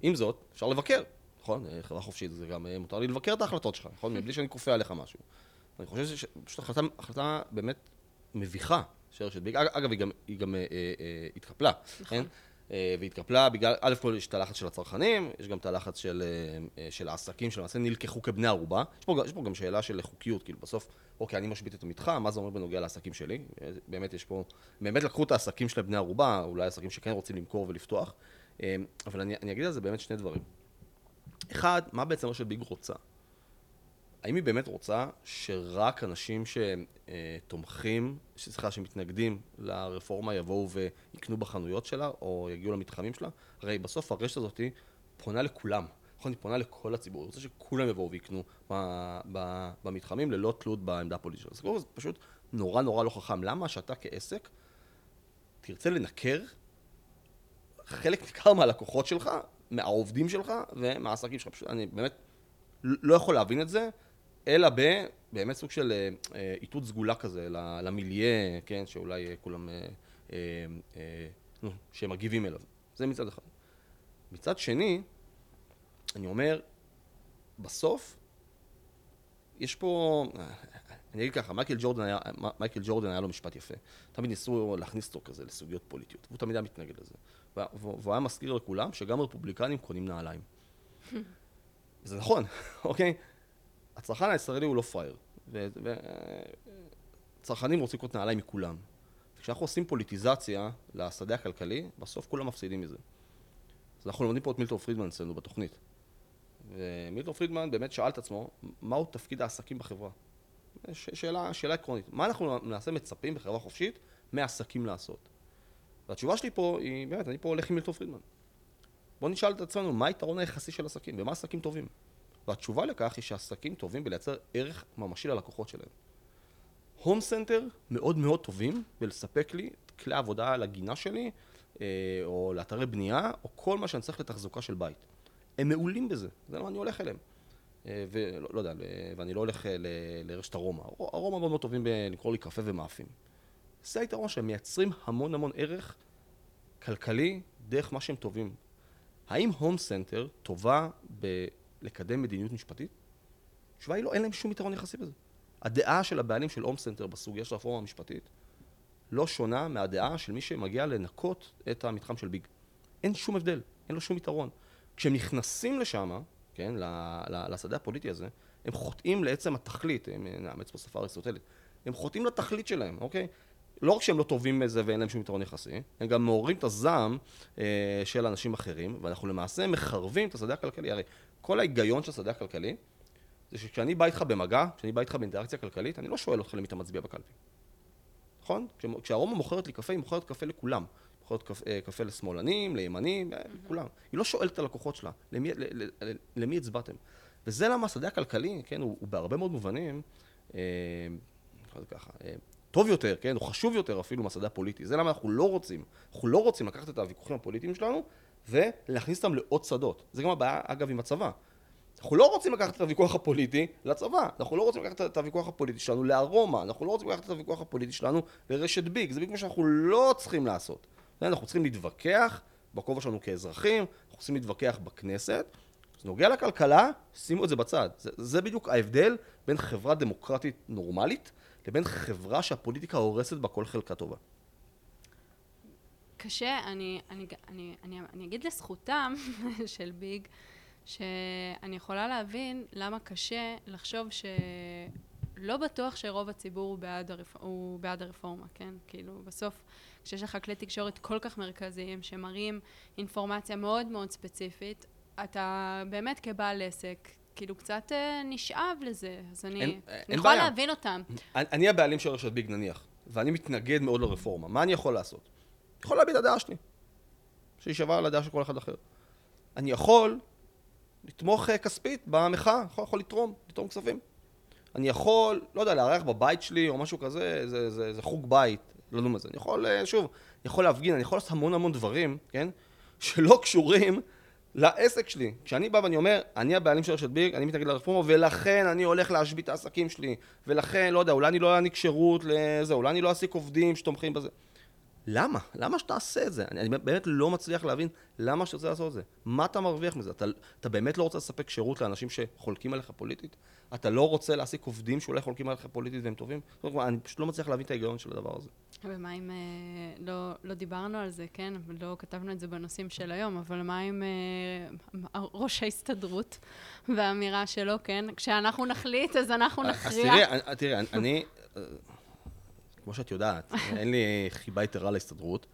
עם זאת, אפשר לבקר, נכון? חברה חופשית, זה גם מותר לי לבקר את ההחלטות שלך, נכון? מבלי שאני כופה עליך משהו. אני חושב שפשוט החלטה, החלטה באמת מביכה של רשת ביג. אגב, היא גם, היא גם אה, אה, התקפלה, נכון. כן? אה, והתקפלה בגלל, א' כל יש את הלחץ של הצרכנים, יש גם את הלחץ של, אה, של העסקים, שלמעשה נלקחו כבני ערובה. יש פה, יש פה גם שאלה של חוקיות, כאילו בסוף, אוקיי, אני משבית את המתחם, מה זה אומר בנוגע לעסקים שלי? באמת יש פה, באמת לקחו את העסקים של בני ערובה, אולי עסקים שכן רוצים למכור ולפתוח, אבל אני, אני אגיד על זה באמת שני דברים. אחד, מה בעצם רשת ביג רוצה? האם היא באמת רוצה שרק אנשים שתומכים, שצריכה שמתנגדים לרפורמה יבואו ויקנו בחנויות שלה, או יגיעו למתחמים שלה? הרי בסוף הרשת הזאת פונה לכולם. נכון, היא פונה לכל הציבור, היא רוצה שכולם יבואו ויקנו במתחמים ללא תלות בעמדה הפוליטית. אז זה פשוט נורא נורא לא חכם. למה שאתה כעסק תרצה לנקר חלק ניכר מהלקוחות שלך, מהעובדים שלך ומהעסקים שלך? פשוט אני באמת לא יכול להבין את זה, אלא באמת סוג של איתות סגולה כזה למיליה, כן, שאולי כולם שמגיבים אליו. זה מצד אחד. מצד שני, אני אומר, בסוף, יש פה, אני אגיד ככה, מייקל ג'ורדן היה, מייקל ג'ורדן היה לו משפט יפה. תמיד ניסו להכניס אותו כזה לסוגיות פוליטיות, והוא תמיד היה מתנגד לזה. והוא היה מזכיר לכולם שגם הרפובליקנים קונים נעליים. זה נכון, אוקיי? הצרכן הישראלי הוא לא פרייר, וצרכנים רוצים לקנות נעליים מכולם. וכשאנחנו עושים פוליטיזציה לשדה הכלכלי, בסוף כולם מפסידים מזה. אז אנחנו לומדים פה את מילטון פרידמן אצלנו בתוכנית. ומילטון פרידמן באמת שאל את עצמו, מהו תפקיד העסקים בחברה? ש- שאלה, שאלה עקרונית. מה אנחנו נעשה מצפים בחברה חופשית מהעסקים לעשות? והתשובה שלי פה היא, באמת, אני פה הולך עם מילטון פרידמן. בואו נשאל את עצמנו, מה היתרון היחסי של עסקים? ומה עסקים טובים? והתשובה לכך היא שעסקים טובים בלייצר ערך ממשי ללקוחות שלהם. הום סנטר מאוד מאוד טובים בלספק לי כלי עבודה לגינה שלי, או לאתרי בנייה, או כל מה שאני צריך לתחזוקה של בית. הם מעולים בזה, זה למה אני הולך אליהם. ולא לא יודע, ואני לא הולך לרשת הרומא. הרומא מאוד מאוד טובים בלקרוא לי קפה ומאפים. זה היתרון שהם מייצרים המון המון ערך כלכלי דרך מה שהם טובים. האם הום סנטר טובה בלקדם מדיניות משפטית? תשובה היא לא, אין להם שום יתרון יחסי בזה. הדעה של הבעלים של הום סנטר בסוגיה של הרפורמה המשפטית לא שונה מהדעה של מי שמגיע לנקות את המתחם של ביג. אין שום הבדל, אין לו שום יתרון. כשהם נכנסים לשם, כן, לשדה הפוליטי הזה, הם חוטאים לעצם התכלית, הם נאמץ פה שפה אריסטוטלית, הם חוטאים לתכלית שלהם, אוקיי? לא רק שהם לא טובים מזה ואין להם שום יתרון יחסי, הם גם מעוררים את הזעם אה, של אנשים אחרים, ואנחנו למעשה מחרבים את השדה הכלכלי. הרי כל ההיגיון של השדה הכלכלי, זה שכשאני בא איתך במגע, כשאני בא איתך באינטראקציה כלכלית, אני לא שואל אותך למי אתה מצביע בקלפי. נכון? כשהרומא מוכרת לי קפה, היא מוכרת קפה לכולם. היא מוכרת קפה, קפה לשמאלנים, לימנים, לכולם. היא לא שואלת את הלקוחות שלה, למי, למי הצבעתם. וזה למה השדה הכלכלי, כן, הוא, הוא בהרבה מאוד מובנים, אה, ככה, אה, טוב יותר, כן, הוא חשוב יותר אפילו מהשדה הפוליטי. זה למה אנחנו לא רוצים, אנחנו לא רוצים לקחת את הוויכוחים הפוליטיים שלנו ולהכניס אותם לעוד שדות. זה גם הבעיה, אגב, עם הצבא. אנחנו לא רוצים לקחת את הוויכוח הפוליטי לצבא. אנחנו לא רוצים לקחת את הוויכוח הפוליטי שלנו לארומה. אנחנו לא רוצים לקחת את הוויכוח הפוליטי שלנו לרשת ביג. זה בגלל שאנחנו לא צריכים לעשות. אנחנו צריכים להתווכח בכובע שלנו כאזרחים, אנחנו צריכים להתווכח בכנסת. זה נוגע לכלכלה, שימו את זה בצד. זה, זה בדיוק ההבדל בין חברה דמוקרטית נורמלית לבין חברה שהפוליטיקה הורסת בה כל חלקה טובה. קשה, אני, אני, אני, אני, אני אגיד לזכותם של ביג, שאני יכולה להבין למה קשה לחשוב שלא בטוח שרוב הציבור הוא בעד, הרפ... הוא בעד הרפורמה, כן? כאילו, בסוף, כשיש לך כלי תקשורת כל כך מרכזיים, שמראים אינפורמציה מאוד מאוד ספציפית, אתה באמת כבעל עסק, כאילו קצת נשאב לזה, אז אני יכולה להבין אותם. אני הבעלים של רשת ביג נניח, ואני מתנגד מאוד לרפורמה, מה אני יכול לעשות? אני יכול להביא את הדעה שלי, שהיא שווה לדעה של כל אחד אחר. אני יכול לתמוך כספית במחאה, אני יכול לתרום, לתרום כספים. אני יכול, לא יודע, לארח בבית שלי או משהו כזה, זה חוג בית, לא יודע מה זה. אני יכול, שוב, אני יכול להפגין, אני יכול לעשות המון המון דברים, כן? שלא קשורים לעסק שלי. כשאני בא ואני אומר, אני הבעלים של רשת ביג, אני מתנגד לרפורמה, ולכן אני הולך להשבית את העסקים שלי, ולכן, לא יודע, אולי אני לא אעניק שירות לזה, אולי אני לא אעסיק עובדים שתומכים בזה. למה? למה שתעשה את זה? אני באמת לא מצליח להבין למה שאתה רוצה לעשות את זה. מה אתה מרוויח מזה? אתה, אתה באמת לא רוצה לספק שירות לאנשים שחולקים עליך פוליטית? אתה לא רוצה להעסיק עובדים שאולי חולקים עליך פוליטית והם טובים? אני פשוט לא מצליח להבין את ההיגיון של הדבר הזה. ומה אם לא, לא דיברנו על זה, כן? לא כתבנו את זה בנושאים של היום, אבל מה אם ראש ההסתדרות והאמירה שלו, כן? כשאנחנו נחליט, אז אנחנו נחריע. אז תראה, אני... כמו שאת יודעת, אין לי חיבה יתרה להסתדרות,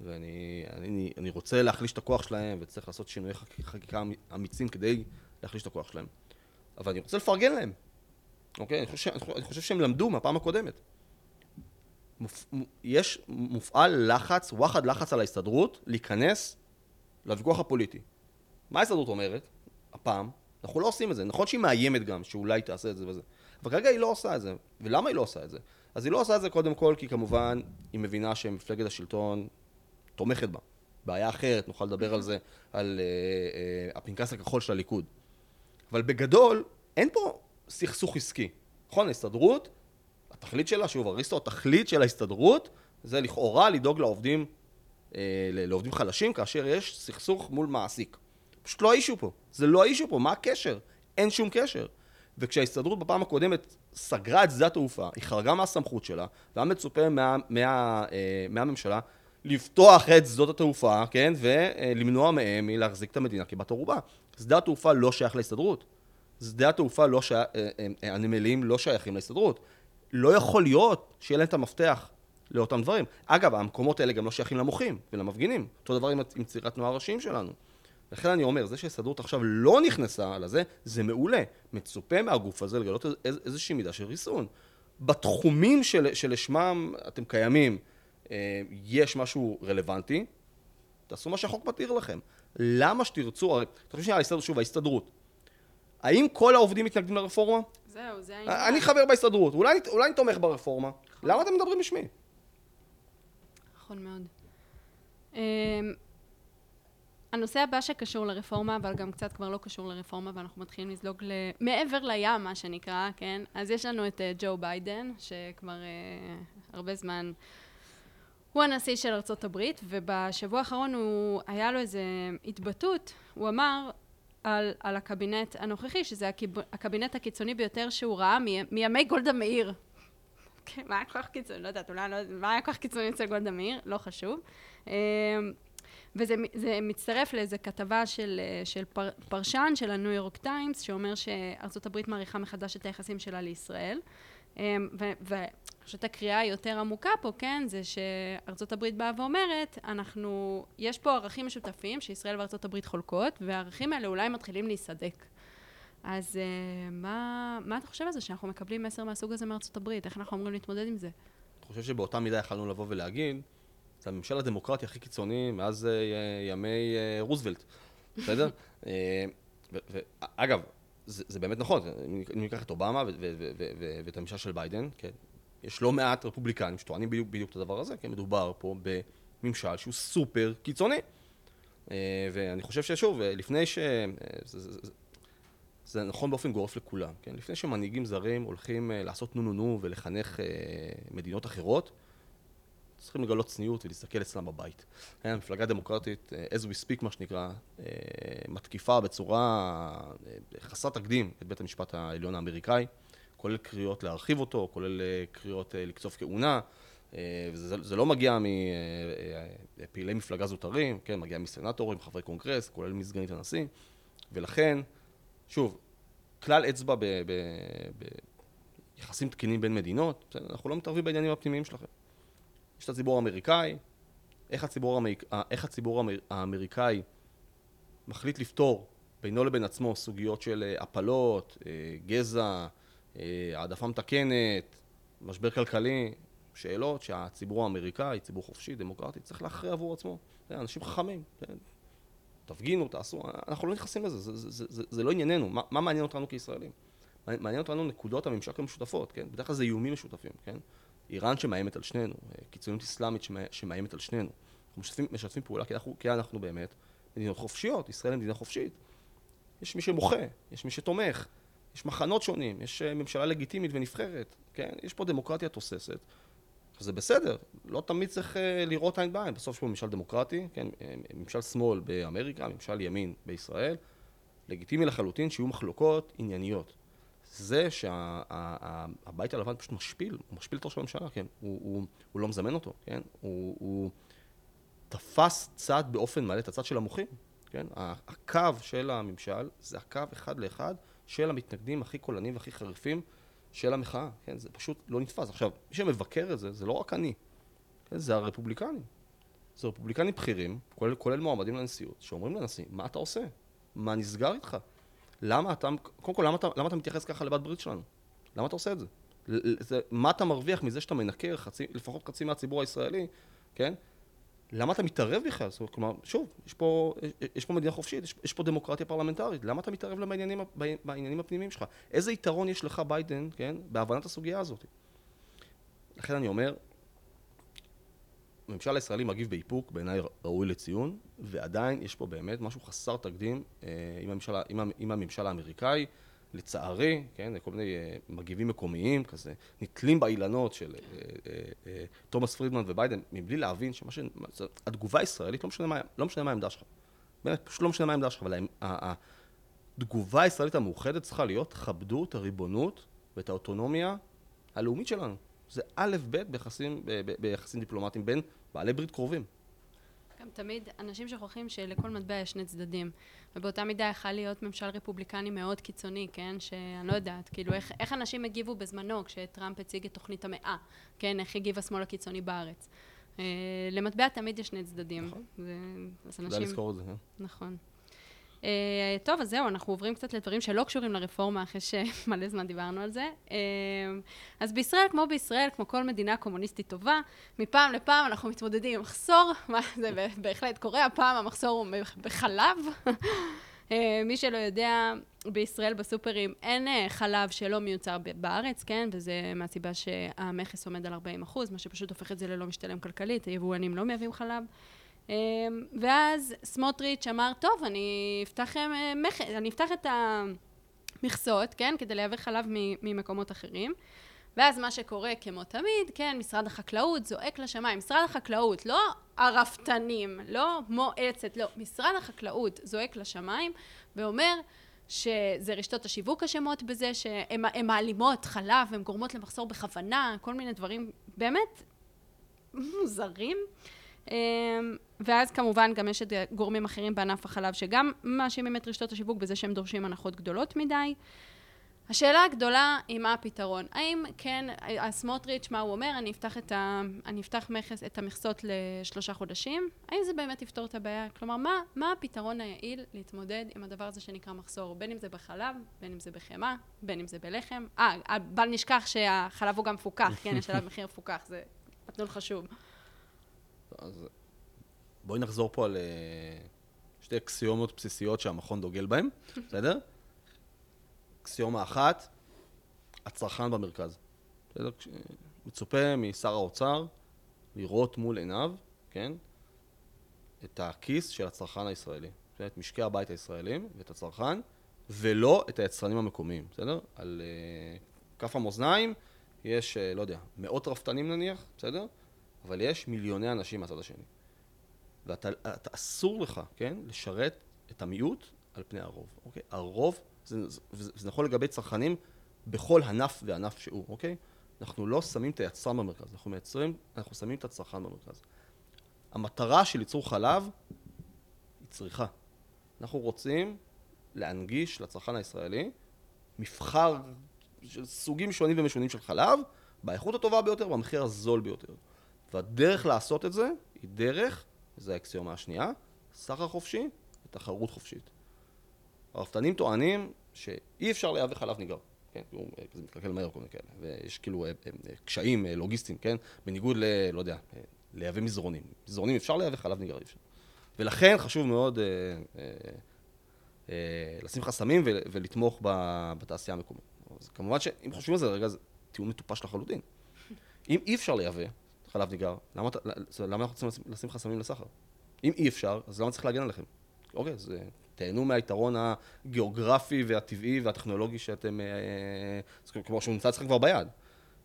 ואני אני, אני רוצה להחליש את הכוח שלהם, וצריך לעשות שינויי חקיקה אמיצים כדי להחליש את הכוח שלהם. אבל אני רוצה לפרגן להם, אוקיי? אני חושב, אני חושב שהם למדו מהפעם הקודמת. מופ, יש מופעל לחץ, וחד לחץ על ההסתדרות, להיכנס לוויכוח הפוליטי. מה ההסתדרות אומרת? הפעם, אנחנו לא עושים את זה. נכון שהיא מאיימת גם, שאולי תעשה את זה וזה. אבל כרגע היא לא עושה את זה. ולמה היא לא עושה את זה? אז היא לא עושה את זה קודם כל, כי כמובן היא מבינה שמפלגת השלטון תומכת בה. בעיה אחרת, נוכל לדבר על זה, על uh, uh, הפנקס הכחול של הליכוד. אבל בגדול, אין פה סכסוך עסקי. נכון, ההסתדרות, התכלית שלה, שוב, אריסטו, התכלית של ההסתדרות, זה לכאורה לדאוג לעובדים, uh, לעובדים חלשים, כאשר יש סכסוך מול מעסיק. פשוט לא אישו פה. זה לא אישו פה. מה הקשר? אין שום קשר. וכשההסתדרות בפעם הקודמת סגרה את שדה התעופה, היא חרגה מהסמכות שלה, והיה מצופה מה, מה, מהממשלה לפתוח את שדות התעופה, כן? ולמנוע מהם להחזיק את המדינה כבת ערובה. שדה התעופה לא שייך להסתדרות. שדה התעופה לא שייך, הנמלים לא שייכים להסתדרות. לא יכול להיות שיהיה להם את המפתח לאותם דברים. אגב, המקומות האלה גם לא שייכים למוחים ולמפגינים. אותו דבר עם, עם צירת תנועה הראשיים שלנו. לכן אני אומר, זה שההסתדרות עכשיו לא נכנסה על זה, זה מעולה. מצופה מהגוף הזה לגלות איז, איזושהי מידה של ריסון. בתחומים של, שלשמם אתם קיימים, אה, יש משהו רלוונטי, תעשו מה שהחוק מתיר לכם. למה שתרצו, הרי, תחשוב שנייה, ההסתדרות, שוב, ההסתדרות. האם כל העובדים מתנגדים לרפורמה? זהו, זה העניין. אני חבר בהסתדרות, אולי, אולי אני תומך ברפורמה. למה אתם מדברים בשמי? נכון מאוד. הנושא הבא שקשור לרפורמה, אבל גם קצת כבר לא קשור לרפורמה, ואנחנו מתחילים לזלוג מעבר לים, מה שנקרא, כן? אז יש לנו את ג'ו ביידן, שכבר הרבה זמן הוא הנשיא של ארצות הברית, ובשבוע האחרון הוא, היה לו איזה התבטאות, הוא אמר על, על הקבינט הנוכחי, שזה הקבינט הקיצוני ביותר שהוא ראה מימי גולדה מאיר. מה היה כוח קיצוני? לא יודעת, אולי לא יודעת, מה היה כוח קיצוני אצל גולדה מאיר? לא חשוב. וזה זה מצטרף לאיזו כתבה של, של פר, פרשן של הניו יורק טיימס, שאומר שארצות הברית מעריכה מחדש את היחסים שלה לישראל. ופשוט הקריאה היותר עמוקה פה, כן, זה שארצות הברית באה ואומרת, אנחנו, יש פה ערכים משותפים שישראל וארצות הברית חולקות, והערכים האלה אולי מתחילים להיסדק. אז מה, מה אתה חושב על זה שאנחנו מקבלים מסר מהסוג הזה מארצות הברית? איך אנחנו אמורים להתמודד עם זה? אני חושב שבאותה מידה יכלנו לבוא ולהגיד, זה הממשל הדמוקרטי הכי קיצוני מאז ימי רוזוולט, בסדר? ואגב, זה באמת נכון, אני אקח את אובמה ואת הממשל של ביידן, יש לא מעט רפובליקנים שטוענים בדיוק את הדבר הזה, כי מדובר פה בממשל שהוא סופר קיצוני. ואני חושב ששוב, לפני ש... זה נכון באופן גורף לכולם, לפני שמנהיגים זרים הולכים לעשות נו נו נו ולחנך מדינות אחרות, צריכים לגלות צניעות ולהסתכל אצלם בבית. המפלגה הדמוקרטית, as we speak, מה שנקרא, מתקיפה בצורה חסרת תקדים את בית המשפט העליון האמריקאי, כולל קריאות להרחיב אותו, כולל קריאות לקצוף כהונה, וזה לא מגיע מפעילי מפלגה זוטרים, כן, מגיע מסנטורים, חברי קונגרס, כולל מסגנית הנשיא, ולכן, שוב, כלל אצבע ביחסים תקינים בין מדינות, אנחנו לא מתערבים בעניינים הפנימיים שלכם. יש את הציבור האמריקאי, איך הציבור, האמריק... איך הציבור האמריקאי מחליט לפתור בינו לבין עצמו סוגיות של הפלות, גזע, העדפה מתקנת, משבר כלכלי, שאלות שהציבור האמריקאי, ציבור חופשי, דמוקרטי, צריך להכריע עבור עצמו. אנשים חכמים, תפגינו, תעשו, אנחנו לא נכנסים לזה, זה, זה, זה, זה, זה לא ענייננו, מה, מה מעניין אותנו כישראלים? מעניין אותנו נקודות הממשק המשותפות, כן? בדרך כלל זה איומים משותפים, כן? איראן שמאיימת על שנינו, קיצוניות אסלאמית שמאיימת על שנינו. אנחנו משתפים, משתפים פעולה כי אנחנו, כי אנחנו באמת מדינות חופשיות, ישראל מדינה חופשית. יש מי שמוחה, יש מי שתומך, יש מחנות שונים, יש ממשלה לגיטימית ונבחרת, כן? יש פה דמוקרטיה תוססת, וזה בסדר, לא תמיד צריך לראות עין בעין. בסוף יש פה ממשל דמוקרטי, כן? ממשל שמאל באמריקה, ממשל ימין בישראל, לגיטימי לחלוטין שיהיו מחלוקות ענייניות. זה שהבית הלבן פשוט משפיל, הוא משפיל את ראש הממשלה, כן? הוא, הוא, הוא לא מזמן אותו, כן? הוא, הוא תפס צד באופן מלא, את הצד של המוחים, כן? הקו של הממשל זה הקו אחד לאחד של המתנגדים הכי קולנים והכי חריפים של המחאה, כן? זה פשוט לא נתפס. עכשיו, מי שמבקר את זה, זה לא רק אני, כן? זה הרפובליקנים. זה רפובליקנים בכירים, כולל, כולל מועמדים לנשיאות, שאומרים לנשיא, מה אתה עושה? מה נסגר איתך? למה אתה, קודם כל, למה אתה, למה אתה מתייחס ככה לבת ברית שלנו? למה אתה עושה את זה? זה, מה אתה מרוויח מזה שאתה מנקר, חצי, לפחות חצי מהציבור הישראלי, כן? למה אתה מתערב בכלל? כלומר, שוב, יש פה, יש פה מדינה חופשית, יש, יש פה דמוקרטיה פרלמנטרית. למה אתה מתערב בעניינים, בעניינים הפנימיים שלך? איזה יתרון יש לך, ביידן, כן? בהבנת הסוגיה הזאת. לכן אני אומר, הממשל הישראלי מגיב באיפוק, בעיניי ראוי לציון, ועדיין יש פה באמת משהו חסר תקדים עם הממשל, עם, עם הממשל האמריקאי, לצערי, כן, כל מיני מגיבים מקומיים כזה, נטלים באילנות של תומאס פרידמן וביידן, מבלי להבין שמה ש... התגובה הישראלית לא משנה מה, לא משנה מה העמדה שלך. באמת, פשוט לא משנה מה העמדה שלך, אבל התגובה הישראלית המאוחדת צריכה להיות כבדו את הריבונות ואת האוטונומיה הלאומית שלנו. זה א' ב' ביחסים, ביחסים דיפלומטיים בין בעלי ברית קרובים. גם תמיד אנשים שוכחים שלכל מטבע יש שני צדדים, ובאותה מידה יכל להיות ממשל רפובליקני מאוד קיצוני, כן? שאני לא יודעת, כאילו איך, איך אנשים הגיבו בזמנו כשטראמפ הציג את תוכנית המאה, כן? איך הגיב השמאל הקיצוני בארץ. אה, למטבע תמיד יש שני צדדים. נכון. זה, אז אנשים... תודה לזכור את זה. נכון. אה, טוב, אז זהו, אנחנו עוברים קצת לדברים שלא קשורים לרפורמה, אחרי שמלא זמן דיברנו על זה. אה, אז בישראל, כמו בישראל, כמו כל מדינה קומוניסטית טובה, מפעם לפעם אנחנו מתמודדים עם מחסור, מה זה בהחלט קורה, הפעם המחסור הוא בחלב. אה, מי שלא יודע, בישראל בסופרים אין חלב שלא מיוצר בארץ, כן? וזה מהסיבה שהמכס עומד על ארבעים אחוז, מה שפשוט הופך את זה ללא משתלם כלכלית, היבואנים לא מייבאים חלב. ואז סמוטריץ' אמר, טוב, אני אפתח, אני אפתח את המכסות, כן, כדי לייבא חלב ממקומות אחרים. ואז מה שקורה, כמו תמיד, כן, משרד החקלאות זועק לשמיים. משרד החקלאות, לא הרפתנים, לא מועצת, לא. משרד החקלאות זועק לשמיים ואומר שזה רשתות השיווק אשמות בזה, שהן מעלימות חלב, הן גורמות למחסור בכוונה, כל מיני דברים באמת מוזרים. ואז כמובן גם יש את גורמים אחרים בענף החלב שגם מאשימים את רשתות השיווק בזה שהם דורשים הנחות גדולות מדי. השאלה הגדולה היא מה הפתרון. האם כן, הסמוטריץ' מה הוא אומר? אני אפתח את ה... אני אפתח מכס, את המכסות לשלושה חודשים. האם זה באמת יפתור את הבעיה? כלומר, מה, מה הפתרון היעיל להתמודד עם הדבר הזה שנקרא מחסור? בין אם זה בחלב, בין אם זה בחמה, בין אם זה בלחם. אה, בל נשכח שהחלב הוא גם פוקח, כן, יש עליו מחיר פוקח, זה נתון חשוב. אז בואי נחזור פה על שתי אקסיומות בסיסיות שהמכון דוגל בהן, בסדר? אקסיומה אחת, הצרכן במרכז. בסדר? מצופה משר האוצר לראות מול עיניו, כן? את הכיס של הצרכן הישראלי, את משקי הבית הישראלים ואת הצרכן, ולא את היצרנים המקומיים, בסדר? על כף המאזניים יש, לא יודע, מאות רפתנים נניח, בסדר? אבל יש מיליוני אנשים מהצד השני. ואתה אסור לך, כן, לשרת את המיעוט על פני הרוב, אוקיי? הרוב, זה, זה, זה נכון לגבי צרכנים בכל ענף וענף שהוא, אוקיי? אנחנו לא שמים את היצרן במרכז, אנחנו מייצרים, אנחנו שמים את הצרכן במרכז. המטרה של ייצור חלב היא צריכה. אנחנו רוצים להנגיש לצרכן הישראלי מבחר של סוגים שונים ומשונים של חלב, באיכות הטובה ביותר, במחיר הזול ביותר. והדרך לעשות את זה היא דרך, זה האקסיומה השנייה, סחר חופשי ותחרות חופשית. הרפתנים טוענים שאי אפשר לייבא חלב ניגר, כן? זה מתקלקל מהר כל מיני כאלה, ויש כאילו קשיים לוגיסטיים, כן? בניגוד ל... לא יודע, לייבא מזרונים. מזרונים אפשר לייבא, חלב ניגר אי אפשר. ולכן חשוב מאוד אה, אה, אה, לשים חסמים ול, ולתמוך בתעשייה המקומית. אז כמובן שאם חושבים על זה לרגע, זה טיעון מטופש לחלוטין. אם אי אפשר לייבא חלב ניגר, למה, למה אנחנו צריכים לשים חסמים לסחר? אם אי אפשר, אז למה צריך להגן עליכם? אוקיי, אז תהנו מהיתרון הגיאוגרפי והטבעי והטכנולוגי שאתם, כמו שהוא נמצא אצלך כבר ביד.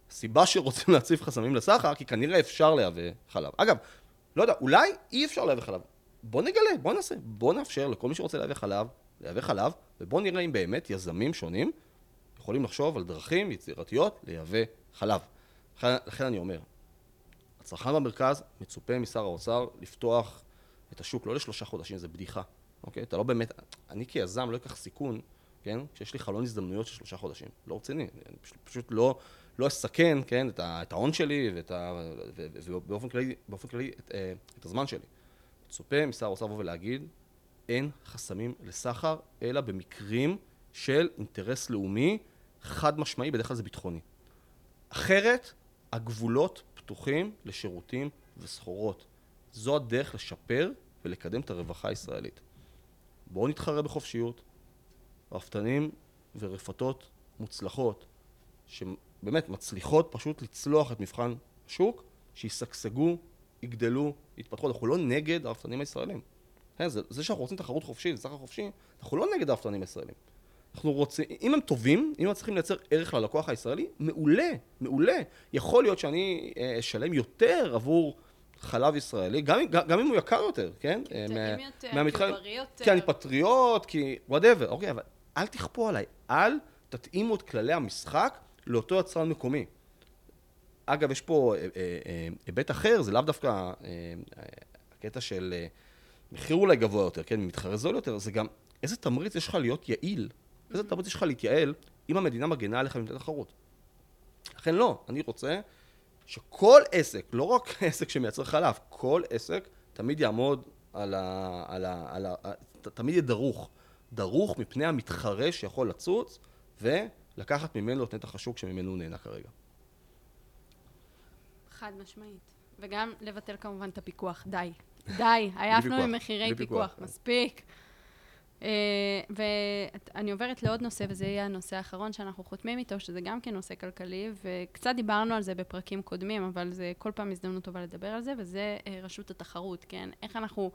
הסיבה שרוצים להציב חסמים לסחר, כי כנראה אפשר לייבא חלב. אגב, לא יודע, אולי אי אפשר לייבא חלב. בוא נגלה, בוא נעשה, בוא נאפשר לכל מי שרוצה לייבא חלב, לייבא חלב, ובוא נראה אם באמת יזמים שונים יכולים לחשוב על דרכים יצירתיות לייבא חלב. לכן אני אומר, הצרכן במרכז מצופה משר האוצר לפתוח את השוק, לא לשלושה חודשים, זה בדיחה, אוקיי? אתה לא באמת, אני כיזם לא אקח סיכון, כן? כשיש לי חלון הזדמנויות של שלושה חודשים, לא רציני, אני פשוט, פשוט לא, לא אסכן, כן? את, ה, את ההון שלי ואת ה, ובאופן כללי, באופן כללי את, את הזמן שלי. מצופה משר האוצר בוא ולהגיד, אין חסמים לסחר, אלא במקרים של אינטרס לאומי חד משמעי, בדרך כלל זה ביטחוני. אחרת, הגבולות פתוחים לשירותים וסחורות. זו הדרך לשפר ולקדם את הרווחה הישראלית. בואו נתחרה בחופשיות. רפתנים ורפתות מוצלחות, שבאמת מצליחות פשוט לצלוח את מבחן השוק, שיסגשגו, יגדלו, יתפתחו. אנחנו לא נגד הרפתנים הישראלים. זה, זה שאנחנו רוצים תחרות חופשית, סחר חופשי, אנחנו לא נגד הרפתנים הישראלים. אנחנו רוצים, אם הם טובים, אם הם צריכים לייצר ערך ללקוח הישראלי, מעולה, מעולה. יכול להיות שאני אשלם יותר עבור חלב ישראלי, גם, גם אם הוא יקר יותר, כן? כי טעים יותר, מהמתחל... כי בריא יותר. כי אני פטריוט, כי... whatever, אוקיי, אבל אל תכפו עליי, אל תתאימו את כללי המשחק לאותו יצרן מקומי. אגב, יש פה היבט אחר, זה לאו דווקא הקטע של מחיר אולי גבוה יותר, כן? מתחרה זול יותר, זה גם איזה תמריץ יש לך להיות יעיל. איזה תמריץ יש לך להתייעל אם המדינה מגנה עליך מפני תחרות? לכן לא, אני רוצה שכל עסק, לא רק עסק שמייצר חלב, כל עסק תמיד יעמוד על ה... על ה... על ה... תמיד יהיה דרוך. דרוך מפני המתחרה שיכול לצוץ ולקחת ממנו את נתח השוק שממנו הוא נהנה כרגע. חד משמעית. וגם לבטל כמובן את הפיקוח. די. די. עייפנו עם מחירי פיקוח. מספיק. ואני עוברת לעוד נושא, וזה יהיה הנושא האחרון שאנחנו חותמים איתו, שזה גם כן נושא כלכלי, וקצת דיברנו על זה בפרקים קודמים, אבל זה כל פעם הזדמנות טובה לדבר על זה, וזה רשות התחרות, כן? איך אנחנו...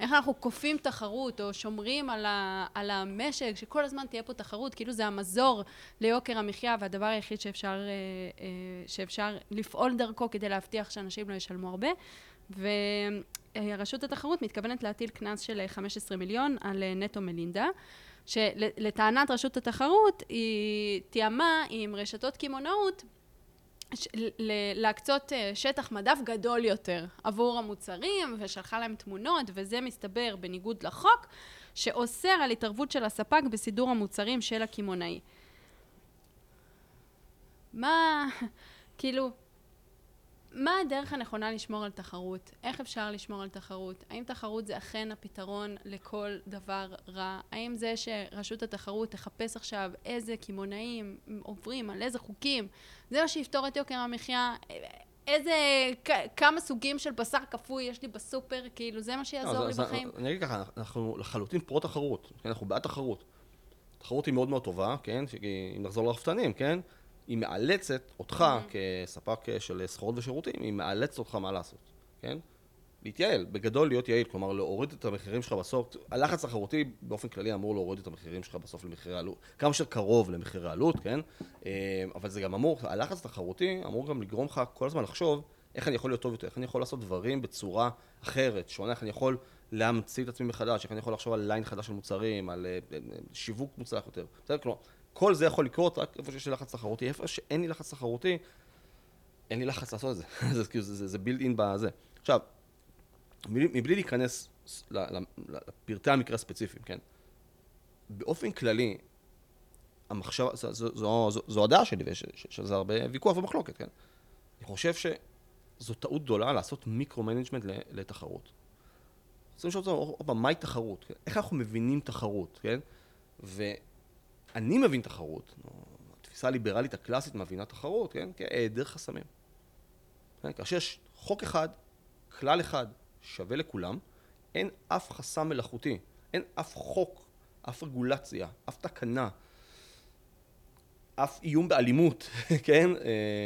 איך אנחנו קופים תחרות, או שומרים על, ה, על המשק, שכל הזמן תהיה פה תחרות, כאילו זה המזור ליוקר המחיה, והדבר היחיד שאפשר, שאפשר לפעול דרכו כדי להבטיח שאנשים לא ישלמו הרבה. ורשות התחרות מתכוונת להטיל קנס של חמישה עשר מיליון על נטו מלינדה, שלטענת רשות התחרות היא תיאמה עם רשתות כימונאות, להקצות שטח מדף גדול יותר עבור המוצרים, ושלחה להם תמונות, וזה מסתבר בניגוד לחוק, שאוסר על התערבות של הספק בסידור המוצרים של הכימונאי. מה, כאילו, מה הדרך הנכונה לשמור על תחרות? איך אפשר לשמור על תחרות? האם תחרות זה אכן הפתרון לכל דבר רע? האם זה שרשות התחרות תחפש עכשיו איזה כימונאים עוברים, על איזה חוקים? זה מה שיפתור את יוקר המחיה? איזה, כמה סוגים של בשר קפוי יש לי בסופר? כאילו, זה מה שיעזור לי בחיים? אני אגיד ככה, אנחנו לחלוטין פרו-תחרות, אנחנו בעד תחרות. תחרות היא מאוד מאוד טובה, כן? אם נחזור לרפתנים, כן? היא מאלצת אותך כספק של סחורות ושירותים, היא מאלצת אותך מה לעשות, כן? להתייעל, בגדול להיות יעיל, כלומר להוריד את המחירים שלך בסוף, הלחץ החרותי באופן כללי אמור להוריד את המחירים שלך בסוף למחירי העלות, כמה שקרוב למחירי העלות, כן? אבל זה גם אמור, הלחץ החרותי אמור גם לגרום לך כל הזמן לחשוב איך אני יכול להיות טוב יותר, איך אני יכול לעשות דברים בצורה אחרת, שונה, איך אני יכול להמציא את עצמי מחדש, איך אני יכול לחשוב על ליין חדש של מוצרים, על שיווק מוצלח יותר, בסדר? כלומר, כל זה יכול לקרות רק איפה שיש לי לחץ תחרותי, איפה שאין לי לחץ תחרותי, אין לי לחץ לעשות את זה. זה כאילו, זה, זה, זה built in בזה. עכשיו, מבלי להיכנס לפרטי המקרה הספציפיים, כן? באופן כללי, המחשב, זו, זו, זו, זו הדעה שלי, שזה הרבה ויכוח ומחלוקת, כן? אני חושב שזו טעות גדולה לעשות מיקרו-מנג'מנט לתחרות. צריכים לשאול אותנו, אופה, מהי תחרות? איך אנחנו מבינים תחרות, כן? ו... אני מבין תחרות, התפיסה הליברלית הקלאסית מבינה תחרות, כן? כהיעדר חסמים. כאשר יש חוק אחד, כלל אחד, שווה לכולם, אין אף חסם מלאכותי, אין אף חוק, אף רגולציה, אף תקנה, אף איום באלימות, כן?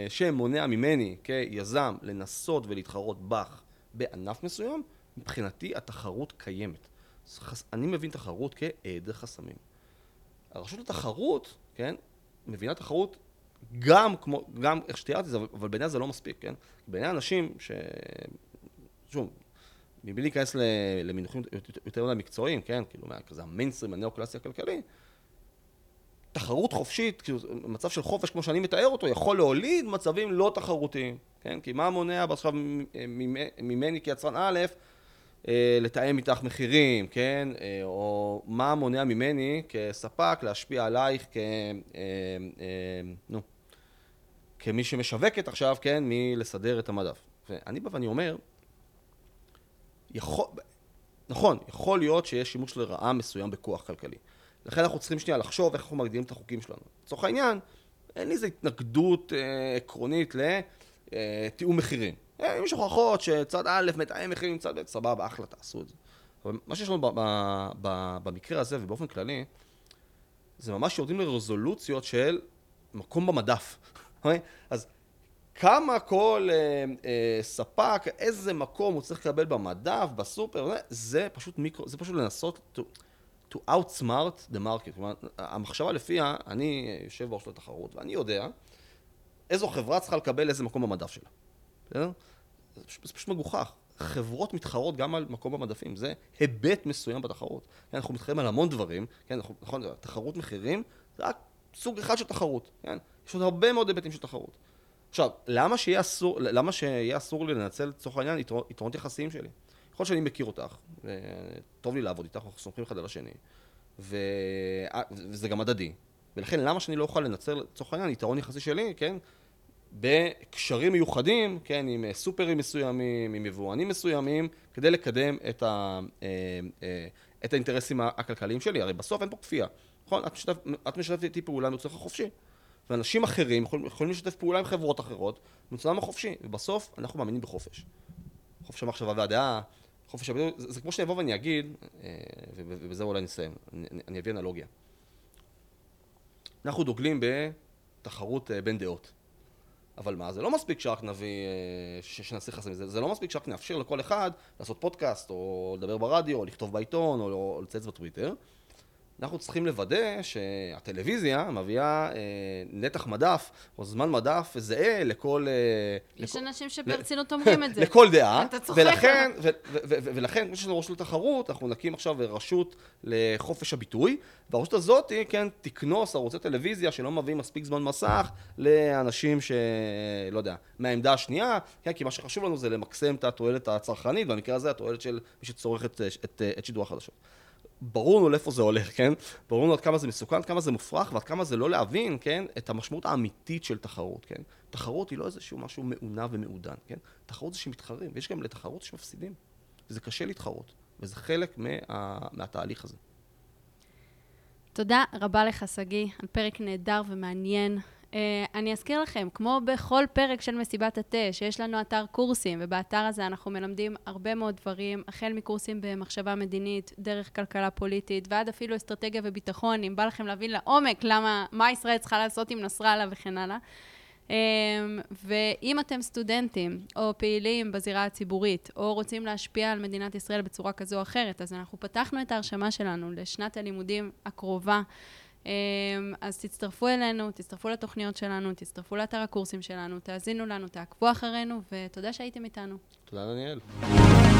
שמונע ממני כיזם לנסות ולהתחרות בך בענף מסוים, מבחינתי התחרות קיימת. אני מבין תחרות כהיעדר חסמים. הרשות לתחרות, כן, מבינה תחרות גם כמו, גם איך שתיארתי, אבל בעיני זה לא מספיק, כן? בעיני אנשים ש... שוב, מבלי להיכנס למינוחים יותר מדי מקצועיים, כן? כאילו, כזה המיינסטרים, הנאו-קלאסי הכלכלי, תחרות חופשית, כאילו, מצב של חופש, כמו שאני מתאר אותו, יכול להוליד מצבים לא תחרותיים, כן? כי מה מונע עכשיו ממני כיצרן א', לתאם איתך מחירים, כן? או מה מונע ממני כספק להשפיע עלייך כ... נו, כמי שמשווקת עכשיו, כן? מלסדר את המדף. ואני בא ואני אומר, יכול... נכון, יכול להיות שיש שימוש לרעה מסוים בכוח כלכלי. לכן אנחנו צריכים שנייה לחשוב איך אנחנו מגדירים את החוקים שלנו. לצורך העניין, אין לי איזו התנגדות עקרונית לתיאום מחירים. אם יש הוכחות שצד א' מתאם מחירים עם צד ב', סבבה, אחלה, תעשו את זה. אבל מה שיש לנו ב- ב- ב- במקרה הזה ובאופן כללי, זה ממש יורדים לרזולוציות של מקום במדף. אז כמה כל אה, אה, ספק, איזה מקום הוא צריך לקבל במדף, בסופר, זה פשוט מיקרו, זה פשוט לנסות to, to outsmart the market. כלומר, המחשבה לפיה, אני יושב בראש של התחרות ואני יודע איזו חברה צריכה לקבל איזה מקום במדף שלה. זה פשוט מגוחך. חברות מתחרות גם על מקום במדפים, זה היבט מסוים בתחרות. אנחנו מתחרים על המון דברים, נכון, תחרות מחירים, זה רק סוג אחד של תחרות. יש עוד הרבה מאוד היבטים של תחרות. עכשיו, למה שיהיה אסור לי לנצל לצורך העניין יתרונות יחסיים שלי? יכול להיות שאני מכיר אותך, טוב לי לעבוד איתך, אנחנו סומכים אחד על השני, וזה גם הדדי. ולכן למה שאני לא אוכל לנצל לצורך העניין יתרון יחסי שלי, כן? בקשרים מיוחדים, כן, עם סופרים מסוימים, עם מבואנים מסוימים, כדי לקדם את, ה, את האינטרסים הכלכליים שלי. הרי בסוף אין פה כפייה, נכון? את משתף, את משתפת איתי פעולה מרצונך החופשי, ואנשים אחרים יכולים, יכולים לשתף פעולה עם חברות אחרות מרצונם החופשי, ובסוף אנחנו מאמינים בחופש. חופש המחשבה והדעה, חופש הביטוי, זה כמו שאני אבוא ואני אגיד, ובזה אולי נסיים, אני אביא אנלוגיה. אנחנו דוגלים בתחרות בין דעות. אבל מה, זה לא מספיק שרק נביא, שנעשה חסמים, זה לא מספיק שרק נאפשר לכל אחד לעשות פודקאסט, או לדבר ברדיו, או לכתוב בעיתון, או לצייץ בטוויטר. אנחנו צריכים לוודא שהטלוויזיה מביאה נתח מדף, או זמן מדף, זהה לכל... יש אנשים שברצינות אומרים את זה. לכל דעה. אתה צוחק. ולכן, כמו שיש לנו רשות לתחרות, אנחנו נקים עכשיו רשות לחופש הביטוי, והרשות הזאת, כן, תקנוס ערוצי טלוויזיה שלא מביאים מספיק זמן מסך לאנשים ש... לא יודע, מהעמדה השנייה, כן, כי מה שחשוב לנו זה למקסם את התועלת הצרכנית, במקרה הזה התועלת של מי שצורך את שידור החדשות. ברור לנו לאיפה זה הולך, כן? ברור לנו עד כמה זה מסוכן, עד כמה זה מופרך, ועד כמה זה לא להבין, כן? את המשמעות האמיתית של תחרות, כן? תחרות היא לא איזשהו משהו מעונה ומעודן, כן? תחרות זה שמתחרים, ויש גם לתחרות שמפסידים. וזה קשה להתחרות, וזה חלק מה... מהתהליך הזה. תודה רבה לך, סגי, על פרק נהדר ומעניין. Uh, אני אזכיר לכם, כמו בכל פרק של מסיבת התה, שיש לנו אתר קורסים, ובאתר הזה אנחנו מלמדים הרבה מאוד דברים, החל מקורסים במחשבה מדינית, דרך כלכלה פוליטית, ועד אפילו אסטרטגיה וביטחון, אם בא לכם להבין לעומק למה, מה ישראל צריכה לעשות עם נסראללה וכן הלאה. Um, ואם אתם סטודנטים או פעילים בזירה הציבורית, או רוצים להשפיע על מדינת ישראל בצורה כזו או אחרת, אז אנחנו פתחנו את ההרשמה שלנו לשנת הלימודים הקרובה, אז תצטרפו אלינו, תצטרפו לתוכניות שלנו, תצטרפו לאתר הקורסים שלנו, תאזינו לנו, תעקבו אחרינו, ותודה שהייתם איתנו. תודה, דניאל.